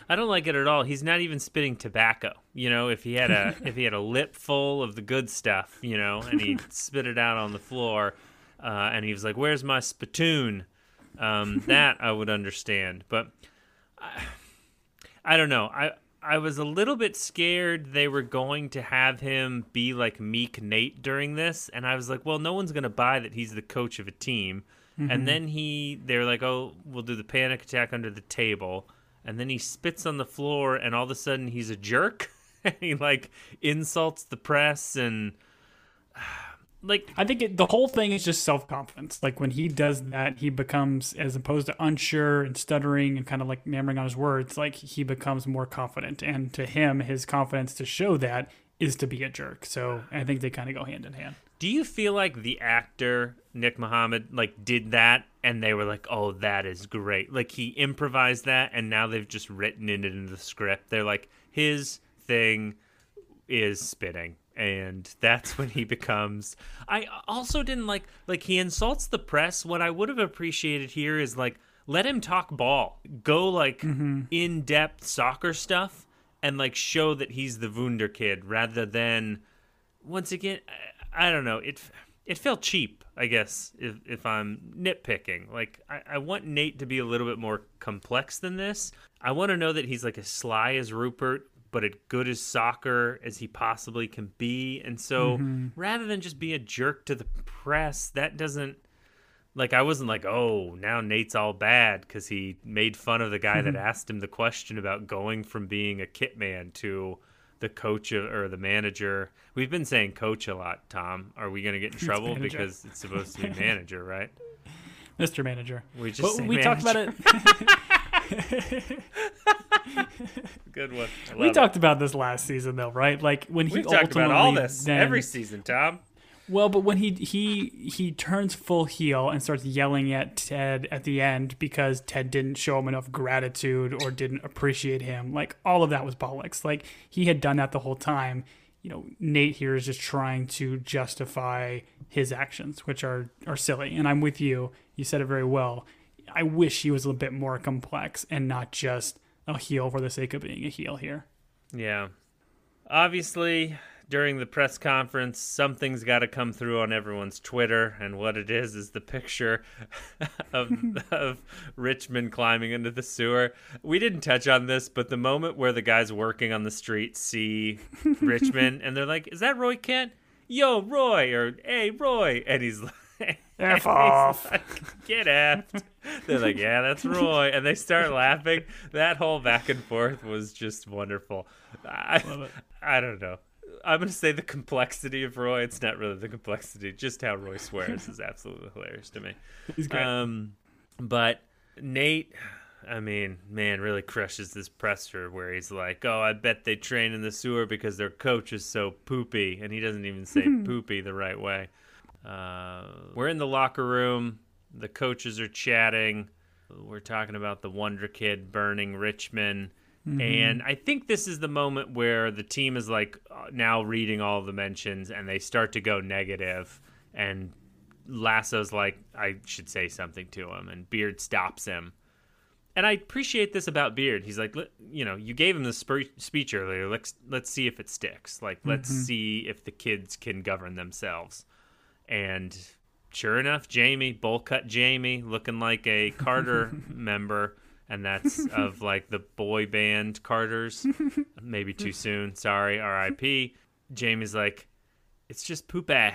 I don't like it at all. He's not even spitting tobacco. You know, if he had a if he had a lip full of the good stuff, you know, and he spit it out on the floor, uh, and he was like, "Where's my spittoon?" Um, that I would understand, but I, I don't know. I I was a little bit scared they were going to have him be like Meek Nate during this, and I was like, "Well, no one's gonna buy that he's the coach of a team." Mm-hmm. And then he, they're like, "Oh, we'll do the panic attack under the table." and then he spits on the floor, and all of a sudden he's a jerk. He like insults the press, and like I think it, the whole thing is just self-confidence. Like when he does that, he becomes, as opposed to unsure and stuttering and kind of like yammering on his words, like he becomes more confident. And to him, his confidence to show that is to be a jerk. So I think they kind of go hand in hand. Do you feel like the actor Nick Muhammad like did that and they were like, oh, that is great? Like he improvised that and now they've just written it into the script. They're like, his thing is spitting, and that's when he becomes. I also didn't like like he insults the press. What I would have appreciated here is like let him talk ball, go like mm-hmm. in-depth soccer stuff, and like show that he's the wunderkid rather than once again. I, I don't know. It it felt cheap, I guess. If if I'm nitpicking, like I, I want Nate to be a little bit more complex than this. I want to know that he's like as sly as Rupert, but as good as soccer as he possibly can be. And so mm-hmm. rather than just be a jerk to the press, that doesn't, like, I wasn't like, oh, now Nate's all bad because he made fun of the guy mm-hmm. that asked him the question about going from being a kit man to the coach or the manager. We've been saying coach a lot, Tom. Are we going to get in trouble? It's because it's supposed to be manager, right? Mister Manager. We just well, we manager. talked about it. Good one. We it. talked about this last season, though, right? Like when he We've ultimately talked about all this then, every season, Tom. Well, but when he he he turns full heel and starts yelling at Ted at the end because Ted didn't show him enough gratitude or didn't appreciate him, like all of that was bollocks. Like he had done that the whole time. You know, Nate here is just trying to justify his actions, which are are silly. And I'm with you. You said it very well. I wish he was a little bit more complex and not just a heel for the sake of being a heel here. Yeah. Obviously, during the press conference, something's got to come through on everyone's Twitter, and what it is is the picture of, of Richmond climbing into the sewer. We didn't touch on this, but the moment where the guys working on the street see Richmond, and they're like, is that Roy Kent? Yo, Roy, or hey, Roy. And he's like, F off. Like, get effed. They're like, yeah, that's Roy. And they start laughing. That whole back and forth was just wonderful. I, Love it. I don't know. I'm going to say the complexity of Roy. It's not really the complexity. Just how Roy swears is absolutely hilarious to me. He's great. Um, but Nate, I mean, man, really crushes this presser where he's like, oh, I bet they train in the sewer because their coach is so poopy. And he doesn't even say poopy the right way. Uh, we're in the locker room. The coaches are chatting. We're talking about the Wonder Kid burning Richmond. Mm-hmm. And I think this is the moment where the team is like now reading all the mentions and they start to go negative. And Lasso's like, I should say something to him. And Beard stops him. And I appreciate this about Beard. He's like, you know, you gave him this sp- speech earlier. Let's, let's see if it sticks. Like, mm-hmm. let's see if the kids can govern themselves. And sure enough, Jamie, bowl cut Jamie, looking like a Carter member, and that's of like the boy band Carters. Maybe too soon. Sorry, R I P Jamie's like, it's just poopy.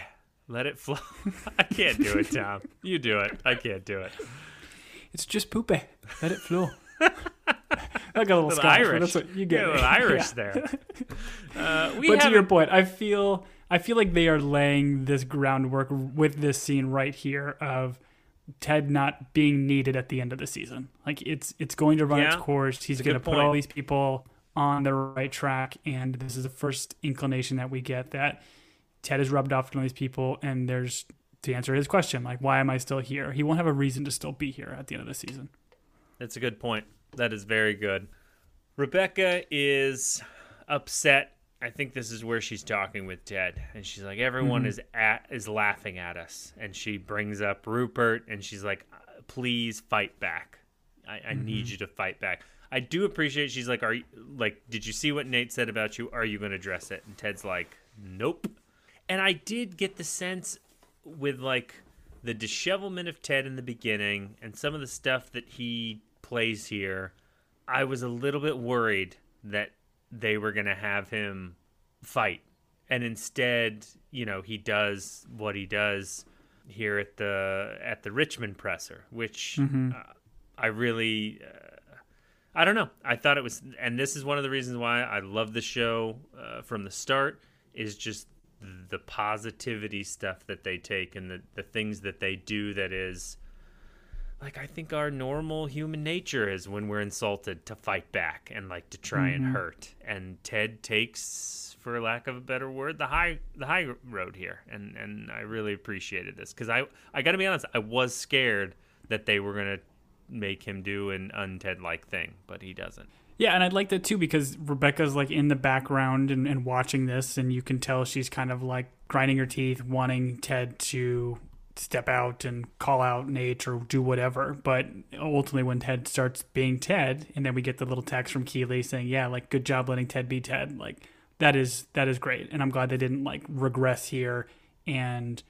Let it flow. I can't do it, Tom. You do it. I can't do it. It's just poopy. Let it flow. I got a little, little Scottish. Irish. That's what you get. A little Irish yeah. there. Uh, we but haven't... to your point, I feel. I feel like they are laying this groundwork with this scene right here of Ted not being needed at the end of the season. Like it's it's going to run yeah, its course. He's going to put all these people on the right track, and this is the first inclination that we get that Ted is rubbed off on all these people. And there's to answer his question, like why am I still here? He won't have a reason to still be here at the end of the season. That's a good point. That is very good. Rebecca is upset. I think this is where she's talking with Ted, and she's like, everyone mm-hmm. is at, is laughing at us. And she brings up Rupert, and she's like, please fight back. I, I mm-hmm. need you to fight back. I do appreciate she's like, are you, like, did you see what Nate said about you? Are you going to address it? And Ted's like, nope. And I did get the sense with like the dishevelment of Ted in the beginning and some of the stuff that he plays here, I was a little bit worried that they were going to have him fight. And instead, you know, he does what he does here at the at the Richmond presser, which mm-hmm. uh, I really, uh, I don't know. I thought it was, and this is one of the reasons why I love the show uh, from the start, is just the positivity stuff that they take and the, the things that they do that is, like, I think our normal human nature is when we're insulted to fight back and, like, to try mm-hmm. and hurt. And Ted takes, for lack of a better word, the high the high road here. And and I really appreciated this because I, I got to be honest, I was scared that they were going to make him do an un-Ted-like thing, but he doesn't. Yeah, and I like that too because Rebecca's like in the background and, and watching this, and you can tell she's kind of like grinding her teeth, wanting Ted to step out and call out Nate or do whatever. But ultimately when Ted starts being Ted, and then we get the little text from Keeley saying, yeah, like, good job letting Ted be Ted. Like, that is that is great. And I'm glad they didn't like regress here and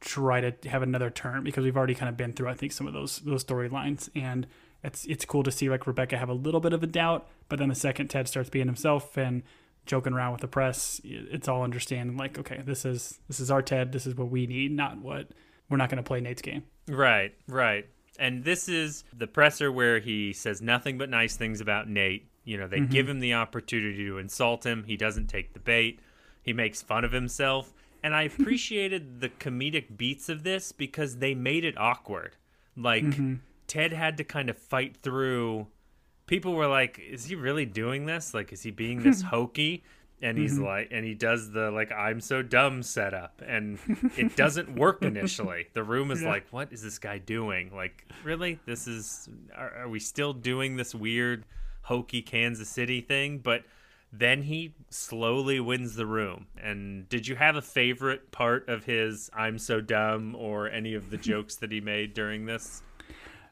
try to have another turn, because we've already kind of been through, I think, some of those those storylines, and it's it's cool to see like Rebecca have a little bit of a doubt, but then the second Ted starts being himself and joking around with the press, it's all understanding, like, okay, this is this is our Ted, this is what we need, not what we're not going to play Nate's game. Right, right. And this is the presser where he says nothing but nice things about Nate. You know, they mm-hmm. give him the opportunity to insult him. He doesn't take the bait. He makes fun of himself. And I appreciated the comedic beats of this because they made it awkward. Like, mm-hmm. Ted had to kind of fight through. People were like, is he really doing this? Like, is he being this hokey? And he's mm-hmm. like, and he does the, like, I'm so dumb setup. And it doesn't work initially. The room is yeah. like, what is this guy doing? Like, really? This is, are, are we still doing this weird hokey Kansas City thing? But then he slowly wins the room. And did you have a favorite part of his I'm so dumb or any of the jokes that he made during this?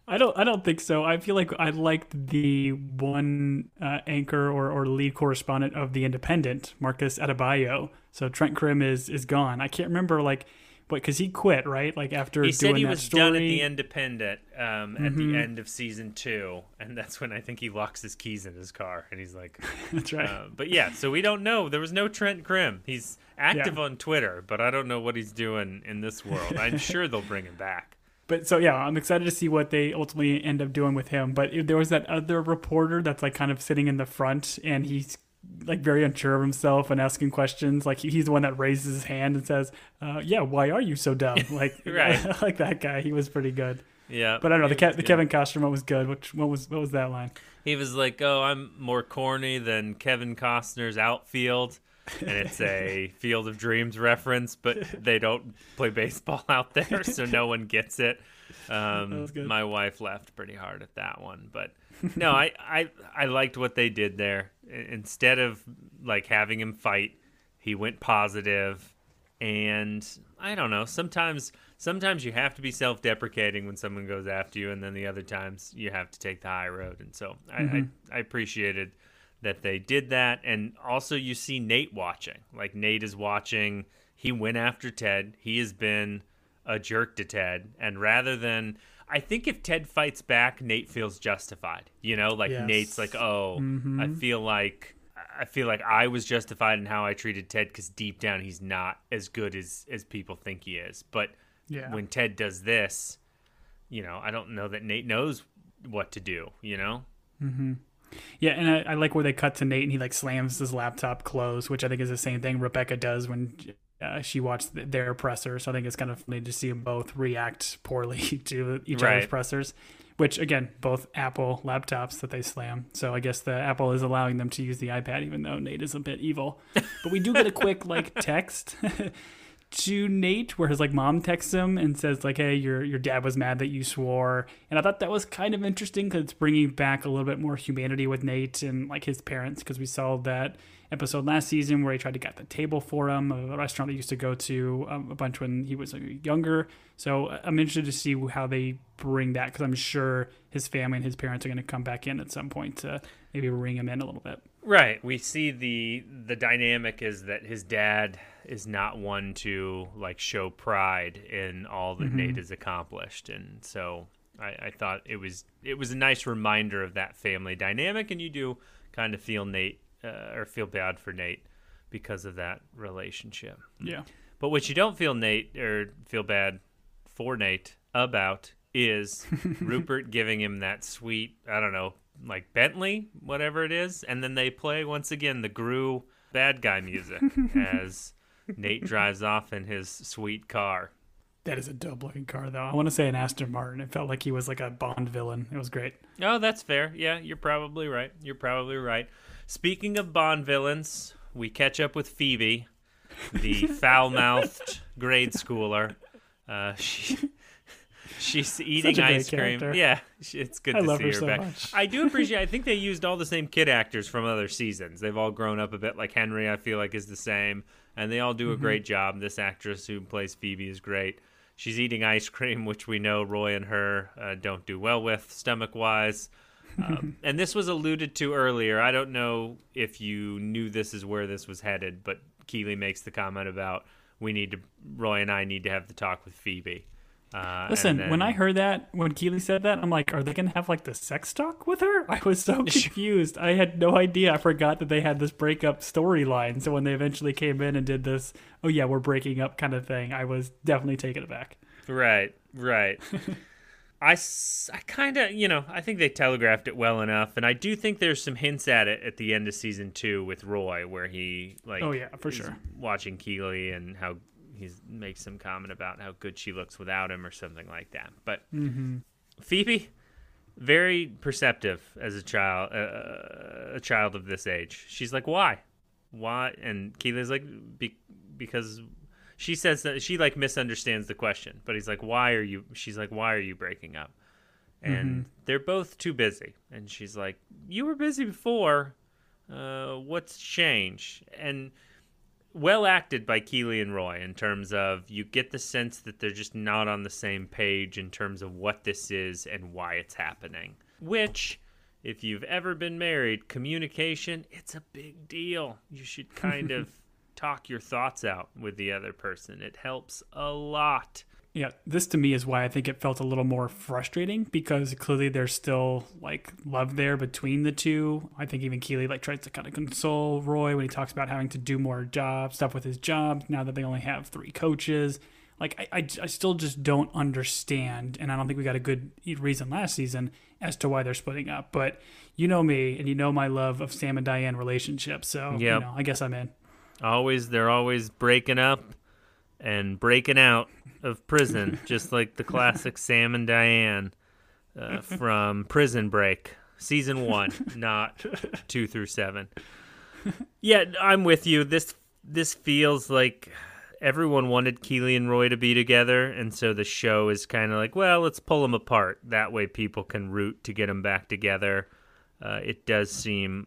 I don't I don't think so. I feel like I liked the one uh, anchor or, or lead correspondent of The Independent, Marcus Adebayo. So Trent Krim is is gone. I can't remember, like, what, because he quit, right? Like, after he doing said he that was story. Done at The Independent um, mm-hmm. at the end of season two, and that's when I think he locks his keys in his car, and he's like, "That's right." Uh, but yeah, so we don't know. There was no Trent Krim. He's active yeah. on Twitter, but I don't know what he's doing in this world. I'm sure they'll bring him back. But so yeah, I'm excited to see what they ultimately end up doing with him. But there was that other reporter that's like kind of sitting in the front, and he's like very unsure of himself and asking questions. Like, he's the one that raises his hand and says, uh, "Yeah, why are you so dumb?" Like, right. like that guy. He was pretty good. Yeah. But I don't know. The, Ke- the Kevin Costner one was good. Which what was what was that line? He was like, "Oh, I'm more corny than Kevin Costner's outfield." And it's a Field of Dreams reference, but they don't play baseball out there, so no one gets it. Um, my wife laughed pretty hard at that one. But no, I, I, I liked what they did there. Instead of like having him fight, he went positive. And I don't know, sometimes sometimes you have to be self-deprecating when someone goes after you, and then the other times you have to take the high road. And so I, mm-hmm. I, I appreciated that they did that. And also you see Nate watching. Like, Nate is watching. He went after Ted. He has been a jerk to Ted. And rather than, I think if Ted fights back, Nate feels justified, you know, like yes. Nate's like, oh, mm-hmm. I feel like I feel like I was justified in how I treated Ted, because deep down he's not as good as, as people think he is. But yeah. when Ted does this, you know, I don't know that Nate knows what to do, you know? Mm-hmm. Yeah, and I, I like where they cut to Nate, and he like slams his laptop closed, which I think is the same thing Rebecca does when uh, she watched their presser. So I think it's kind of funny to see them both react poorly to each right. other's pressers, which, again, both Apple laptops that they slam. So I guess the Apple is allowing them to use the iPad, even though Nate is a bit evil. But we do get a quick like text to Nate where his like mom texts him and says like, hey, your your dad was mad that you swore. And I thought that was kind of interesting because it's bringing back a little bit more humanity with Nate and like his parents, because we saw that episode last season where he tried to get the table for him, a restaurant he used to go to um, a bunch when he was like, younger. So I'm interested to see how they bring that, because I'm sure his family and his parents are going to come back in at some point to maybe ring him in a little bit. Right. We see the the dynamic is that his dad is not one to like show pride in all that mm-hmm. Nate has accomplished. And so I, I thought it was it was a nice reminder of that family dynamic. And you do kind of feel Nate uh, or feel bad for Nate because of that relationship. Yeah. But what you don't feel Nate or feel bad for Nate about is Rupert giving him that sweet, I don't know, like Bentley, whatever it is, and then they play once again the Gru bad guy music as Nate drives off in his sweet car. That is a dope-looking car, though. I want to say an Aston Martin. It felt like he was like a Bond villain. It was great. Oh, that's fair. Yeah, you're probably right. You're probably right. Speaking of Bond villains, we catch up with Phoebe, the foul-mouthed grade schooler. Uh, she, she's eating ice cream. Character. Yeah, she, it's good I to see her, her so back. Much. I do appreciate I think they used all the same kid actors from other seasons. They've all grown up a bit. Like Henry, I feel like, is the same. And they all do a mm-hmm. great job. This actress who plays Phoebe is great. She's eating ice cream, which we know Roy and her uh, don't do well with, stomach-wise. Um, and this was alluded to earlier. I don't know if you knew this is where this was headed, but Keeley makes the comment about we need to, Roy and I need to have the talk with Phoebe. Uh, Listen, then, when I heard that, when Keeley said that, I'm like, are they going to have like the sex talk with her? I was so confused. I had no idea. I forgot that they had this breakup storyline. So when they eventually came in and did this, oh yeah, we're breaking up kind of thing, I was definitely taken aback. Right, right. I, I kind of, you know, I think they telegraphed it well enough. And I do think there's some hints at it at the end of season two with Roy, where he like, oh yeah, for sure, watching Keeley and how he makes some comment about how good she looks without him or something like that. But mm-hmm. Phoebe, very perceptive as a child, uh, a child of this age. She's like, why? Why? And Keely's like, Be- because she says that she like misunderstands the question, but he's like, why are you, she's like, why are you breaking up? And mm-hmm. they're both too busy. And she's like, you were busy before. Uh, what's changed? And well acted by Keeley and Roy in terms of you get the sense that they're just not on the same page in terms of what this is and why it's happening. Which, if you've ever been married, communication, it's a big deal. You should kind of talk your thoughts out with the other person. It helps a lot. Yeah, this to me is why I think it felt a little more frustrating, because clearly there's still like love there between the two. I think even Keeley like tries to kind of console Roy when he talks about having to do more job stuff with his job now that they only have three coaches. Like I, I, I still just don't understand, and I don't think we got a good reason last season as to why they're splitting up. But you know me, and you know my love of Sam and Diane relationship, so yep. you know, I guess I'm in. Always, they're always breaking up and breaking out of prison, just like the classic Sam and Diane uh, from Prison Break, season one, not two through seven. Yeah, I'm with you. This this feels like everyone wanted Keeley and Roy to be together, and so the show is kind of like, well, let's pull them apart. That way people can root to get them back together. Uh, it does seem,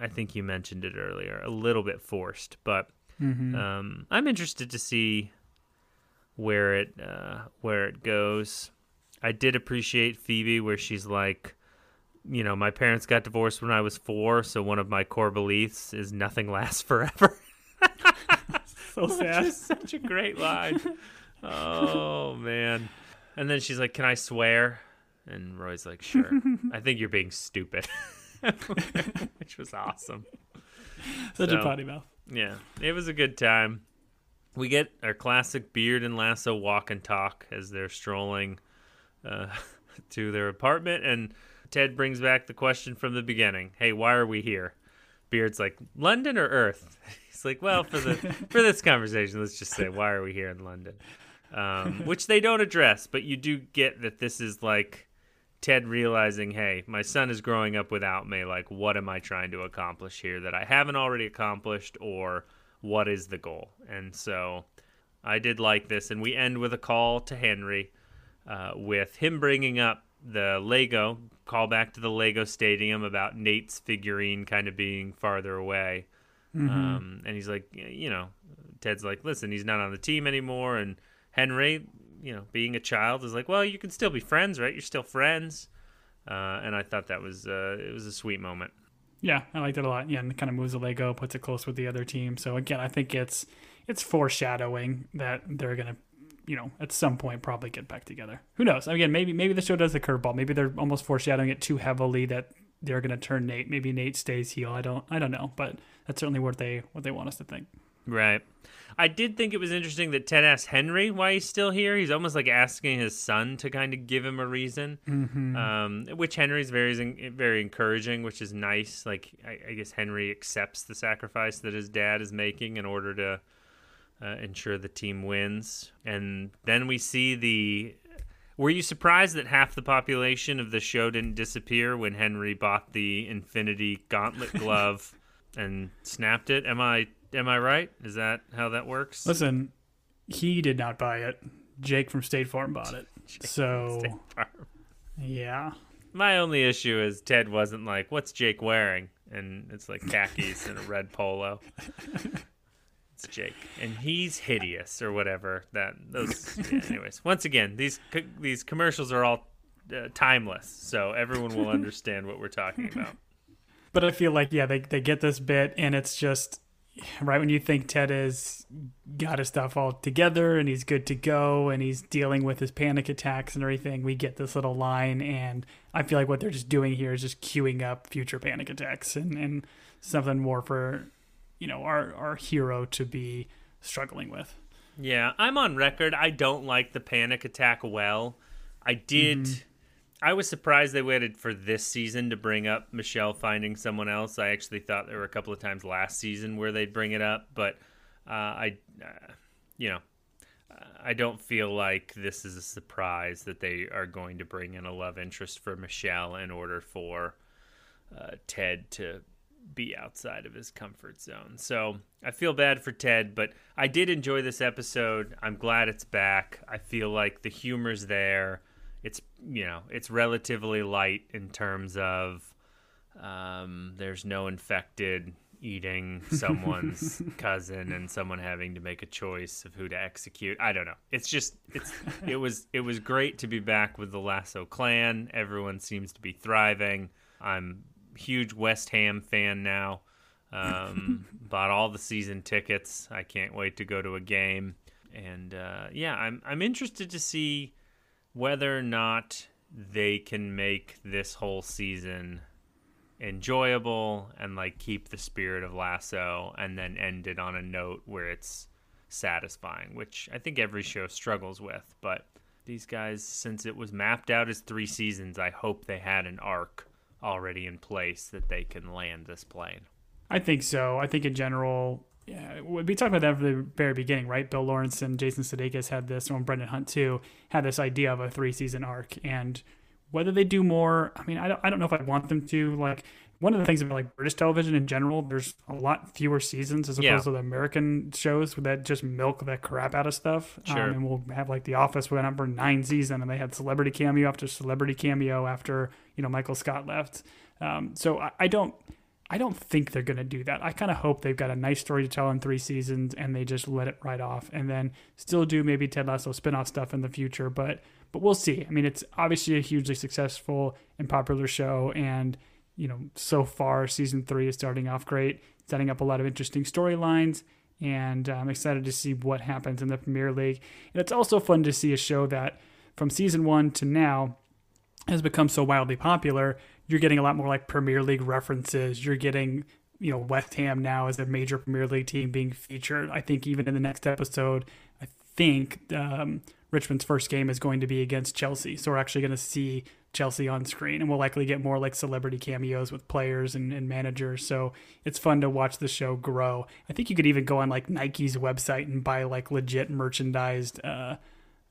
I think you mentioned it earlier, a little bit forced, but Mm-hmm. Um, I'm interested to see where it uh, where it goes. I did appreciate Phoebe where she's like, you know, my parents got divorced when I was four, so one of my core beliefs is nothing lasts forever. So sad. Which is such a great line. Oh, man. And then she's like, can I swear? And Roy's like, sure. I think you're being stupid, which was awesome. Such so, a potty mouth. Yeah, it was a good time. We get our classic Beard and Lasso walk and talk as they're strolling uh, to their apartment, and Ted brings back the question from the beginning. Hey, why are we here? Beard's like, London or Earth? He's like, well, for the for this conversation, let's just say, why are we here in London? Um, which they don't address, but you do get that this is like Ted realizing, hey, my son is growing up without me. Like, what am I trying to accomplish here that I haven't already accomplished, or what is the goal? And so I did like this. And we end with a call to Henry uh, with him bringing up the Lego, call back to the Lego Stadium about Nate's figurine kind of being farther away. Mm-hmm. Um, and he's like, you know, Ted's like, listen, he's not on the team anymore. And Henry, you know, being a child, is like, well, you can still be friends, right? You're still friends. Uh, and I thought that was, uh, it was a sweet moment. Yeah, I liked it a lot. Yeah, and it kind of moves the Lego, puts it close with the other team. So again, I think it's, it's foreshadowing that they're going to, you know, at some point probably get back together. Who knows? Again, maybe, maybe the show does the curveball. Maybe they're almost foreshadowing it too heavily that they're going to turn Nate. Maybe Nate stays heel. I don't, I don't know, but that's certainly what they, what they want us to think. Right. I did think it was interesting that Ted asked Henry why he's still here. He's almost like asking his son to kind of give him a reason, mm-hmm. um, which Henry's very, very encouraging, which is nice. Like, I, I guess Henry accepts the sacrifice that his dad is making in order to uh, ensure the team wins. And then we see the... Were you surprised that half the population of the show didn't disappear when Henry bought the Infinity Gauntlet glove and snapped it? Am I... Am I right? Is that how that works? Listen, he did not buy it. Jake from State Farm bought it. Jake so, State Farm. Yeah. My only issue is Ted wasn't like, "What's Jake wearing?" And it's like khakis and a red polo. It's Jake, and he's hideous or whatever. That those. Yeah, anyways, once again, these these commercials are all uh, timeless, so everyone will understand what we're talking about. But I feel like, yeah, they they get this bit, and it's just. Right when you think Ted has got his stuff all together and he's good to go and he's dealing with his panic attacks and everything, we get this little line, and I feel like what they're just doing here is just queuing up future panic attacks and, and something more for, you know, our, our hero to be struggling with. Yeah, I'm on record. I don't like the panic attack well. I did... Mm. I was surprised they waited for this season to bring up Michelle finding someone else. I actually thought there were a couple of times last season where they'd bring it up, but uh, I, uh, you know, I don't feel like this is a surprise that they are going to bring in a love interest for Michelle in order for uh, Ted to be outside of his comfort zone. So I feel bad for Ted, but I did enjoy this episode. I'm glad it's back. I feel like the humor's there. It's, you know, it's relatively light in terms of um, there's no infected eating someone's cousin and someone having to make a choice of who to execute. I don't know. It's just it's it was it was great to be back with the Lasso clan. Everyone seems to be thriving. I'm a huge West Ham fan now. Um, bought all the season tickets. I can't wait to go to a game. And uh, yeah, I'm I'm interested to see whether or not they can make this whole season enjoyable and like keep the spirit of Lasso and then end it on a note where it's satisfying, which I think every show struggles with. But these guys, since it was mapped out as three seasons, I hope they had an arc already in place that they can land this plane. I think so. I think in general, yeah, we talked about that from the very beginning, right? Bill Lawrence and Jason Sudeikis had this, and Brendan Hunt too had this idea of a three-season arc. And whether they do more, I mean, I don't, I don't know if I want them to. Like, one of the things about like British television in general, there's a lot fewer seasons as opposed yeah. to the American shows that just milk the crap out of stuff. Sure. Um, and we'll have like The Office went on for nine seasons, and they had celebrity cameo after celebrity cameo after you know Michael Scott left. Um, so I, I don't. I don't think they're going to do that. I kind of hope they've got a nice story to tell in three seasons and they just let it right off and then still do maybe Ted Lasso spinoff stuff in the future. But but we'll see. I mean, it's obviously a hugely successful and popular show. And, you know, so far season three is starting off great, setting up a lot of interesting storylines. And I'm excited to see what happens in the Premier League. And it's also fun to see a show that from season one to now has become so wildly popular. You're getting a lot more like Premier League references. You're getting, you know, West Ham now as a major Premier League team being featured. I think even in the next episode, I think um, Richmond's first game is going to be against Chelsea. So we're actually going to see Chelsea on screen, and we'll likely get more like celebrity cameos with players and, and managers. So it's fun to watch the show grow. I think you could even go on like Nike's website and buy like legit merchandised uh,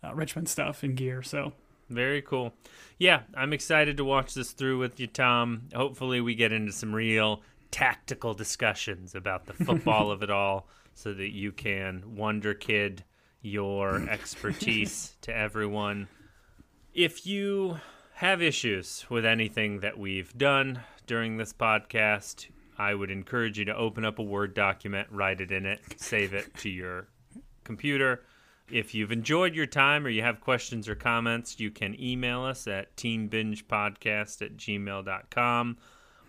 uh, Richmond stuff and gear. So. Very cool. Yeah, I'm excited to watch this through with you, Tom. Hopefully we get into some real tactical discussions about the football of it all so that you can wonder kid your expertise to everyone. If you have issues with anything that we've done during this podcast, I would encourage you to open up a Word document, write it in it, save it to your computer. If you've enjoyed your time or you have questions or comments, you can email us at teambingepodcast at gmail dot com.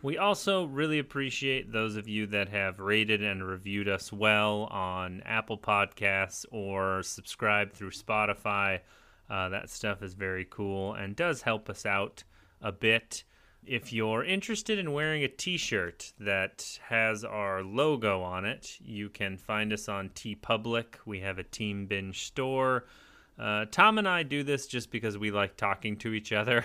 We also really appreciate those of you that have rated and reviewed us well on Apple Podcasts or subscribed through Spotify. Uh, that stuff is very cool and does help us out a bit. if you're interested in wearing a t-shirt that has our logo on it, you can find us on TeePublic. We have a Team Binge store. Uh, Tom and I do this just because we like talking to each other.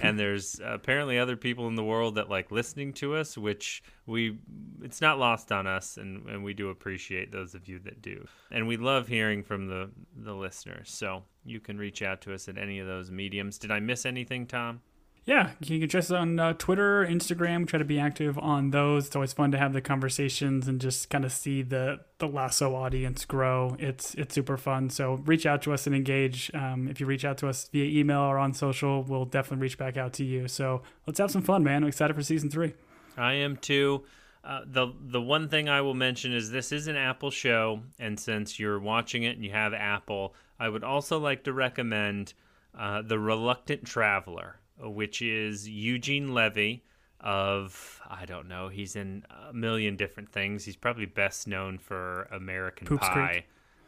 And there's apparently other people in the world that like listening to us, which we it's not lost on us, and, and we do appreciate those of you that do. And we love hearing from the, the listeners. So you can reach out to us at any of those mediums. Did I miss anything, Tom? Yeah, you can catch us on uh, Twitter, Instagram. Try to be active on those. It's always fun to have the conversations and just kind of see the the Lasso audience grow. It's it's super fun. So reach out to us and engage. Um, if you reach out to us via email or on social, we'll definitely reach back out to you. So let's have some fun, man. I'm excited for season three. I am too. Uh, the the one thing I will mention is this is an Apple show, and since you're watching it and you have Apple, I would also like to recommend uh, The Reluctant Traveler, which is Eugene Levy of, I don't know, he's in a million different things. He's probably best known for American Poops Pie.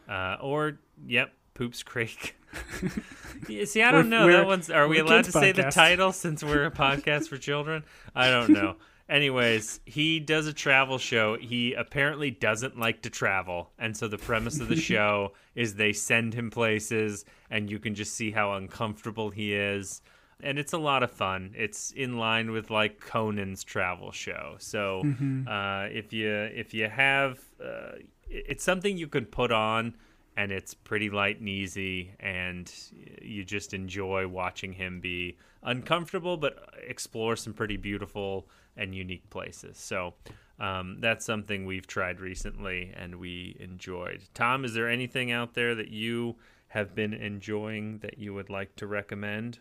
Uh, or, yep, Poops Creek. See, I don't know. That one's. Are we allowed to podcast. Say the title since we're a podcast for children? I don't know. Anyways, he does a travel show. He apparently doesn't like to travel. And so the premise of the show is they send him places, and you can just see how uncomfortable he is. And it's a lot of fun. It's in line with like Conan's travel show. So mm-hmm. uh, if you if you have, uh, it's something you can put on, and it's pretty light and easy, and you just enjoy watching him be uncomfortable, but explore some pretty beautiful and unique places. So um, that's something we've tried recently and we enjoyed. Tom, is there anything out there that you have been enjoying that you would like to recommend?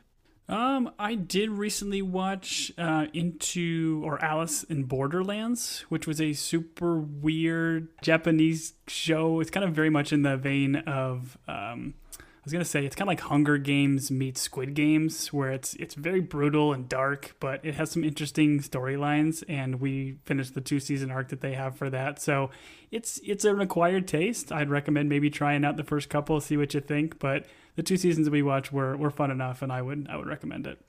Um, I did recently watch uh, Into or Alice in Borderlands, which was a super weird Japanese show. It's kind of very much in the vein of, um, I was going to say, it's kind of like Hunger Games meets Squid Games, where it's it's very brutal and dark, but it has some interesting storylines, and we finished the two-season arc that they have for that. So it's it's an acquired taste. I'd recommend maybe trying out the first couple, see what you think, but the two seasons we watched were, were fun enough, and I would I would recommend it.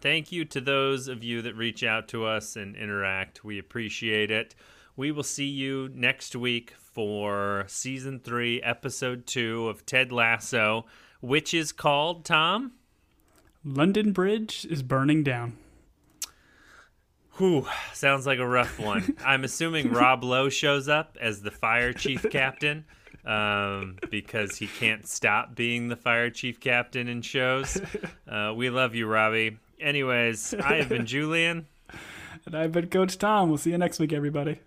Thank you to those of you that reach out to us and interact. We appreciate it. We will see you next week for season three, episode two of Ted Lasso, which is called, Tom? London Bridge is Burning Down. Whew, sounds like a rough one. I'm assuming Rob Lowe shows up as the fire chief captain. Um, because he can't stop being the fire chief captain in shows. Uh, we love you, Robbie. Anyways, I have been Julian. And I've been Coach Tom. We'll see you next week, everybody.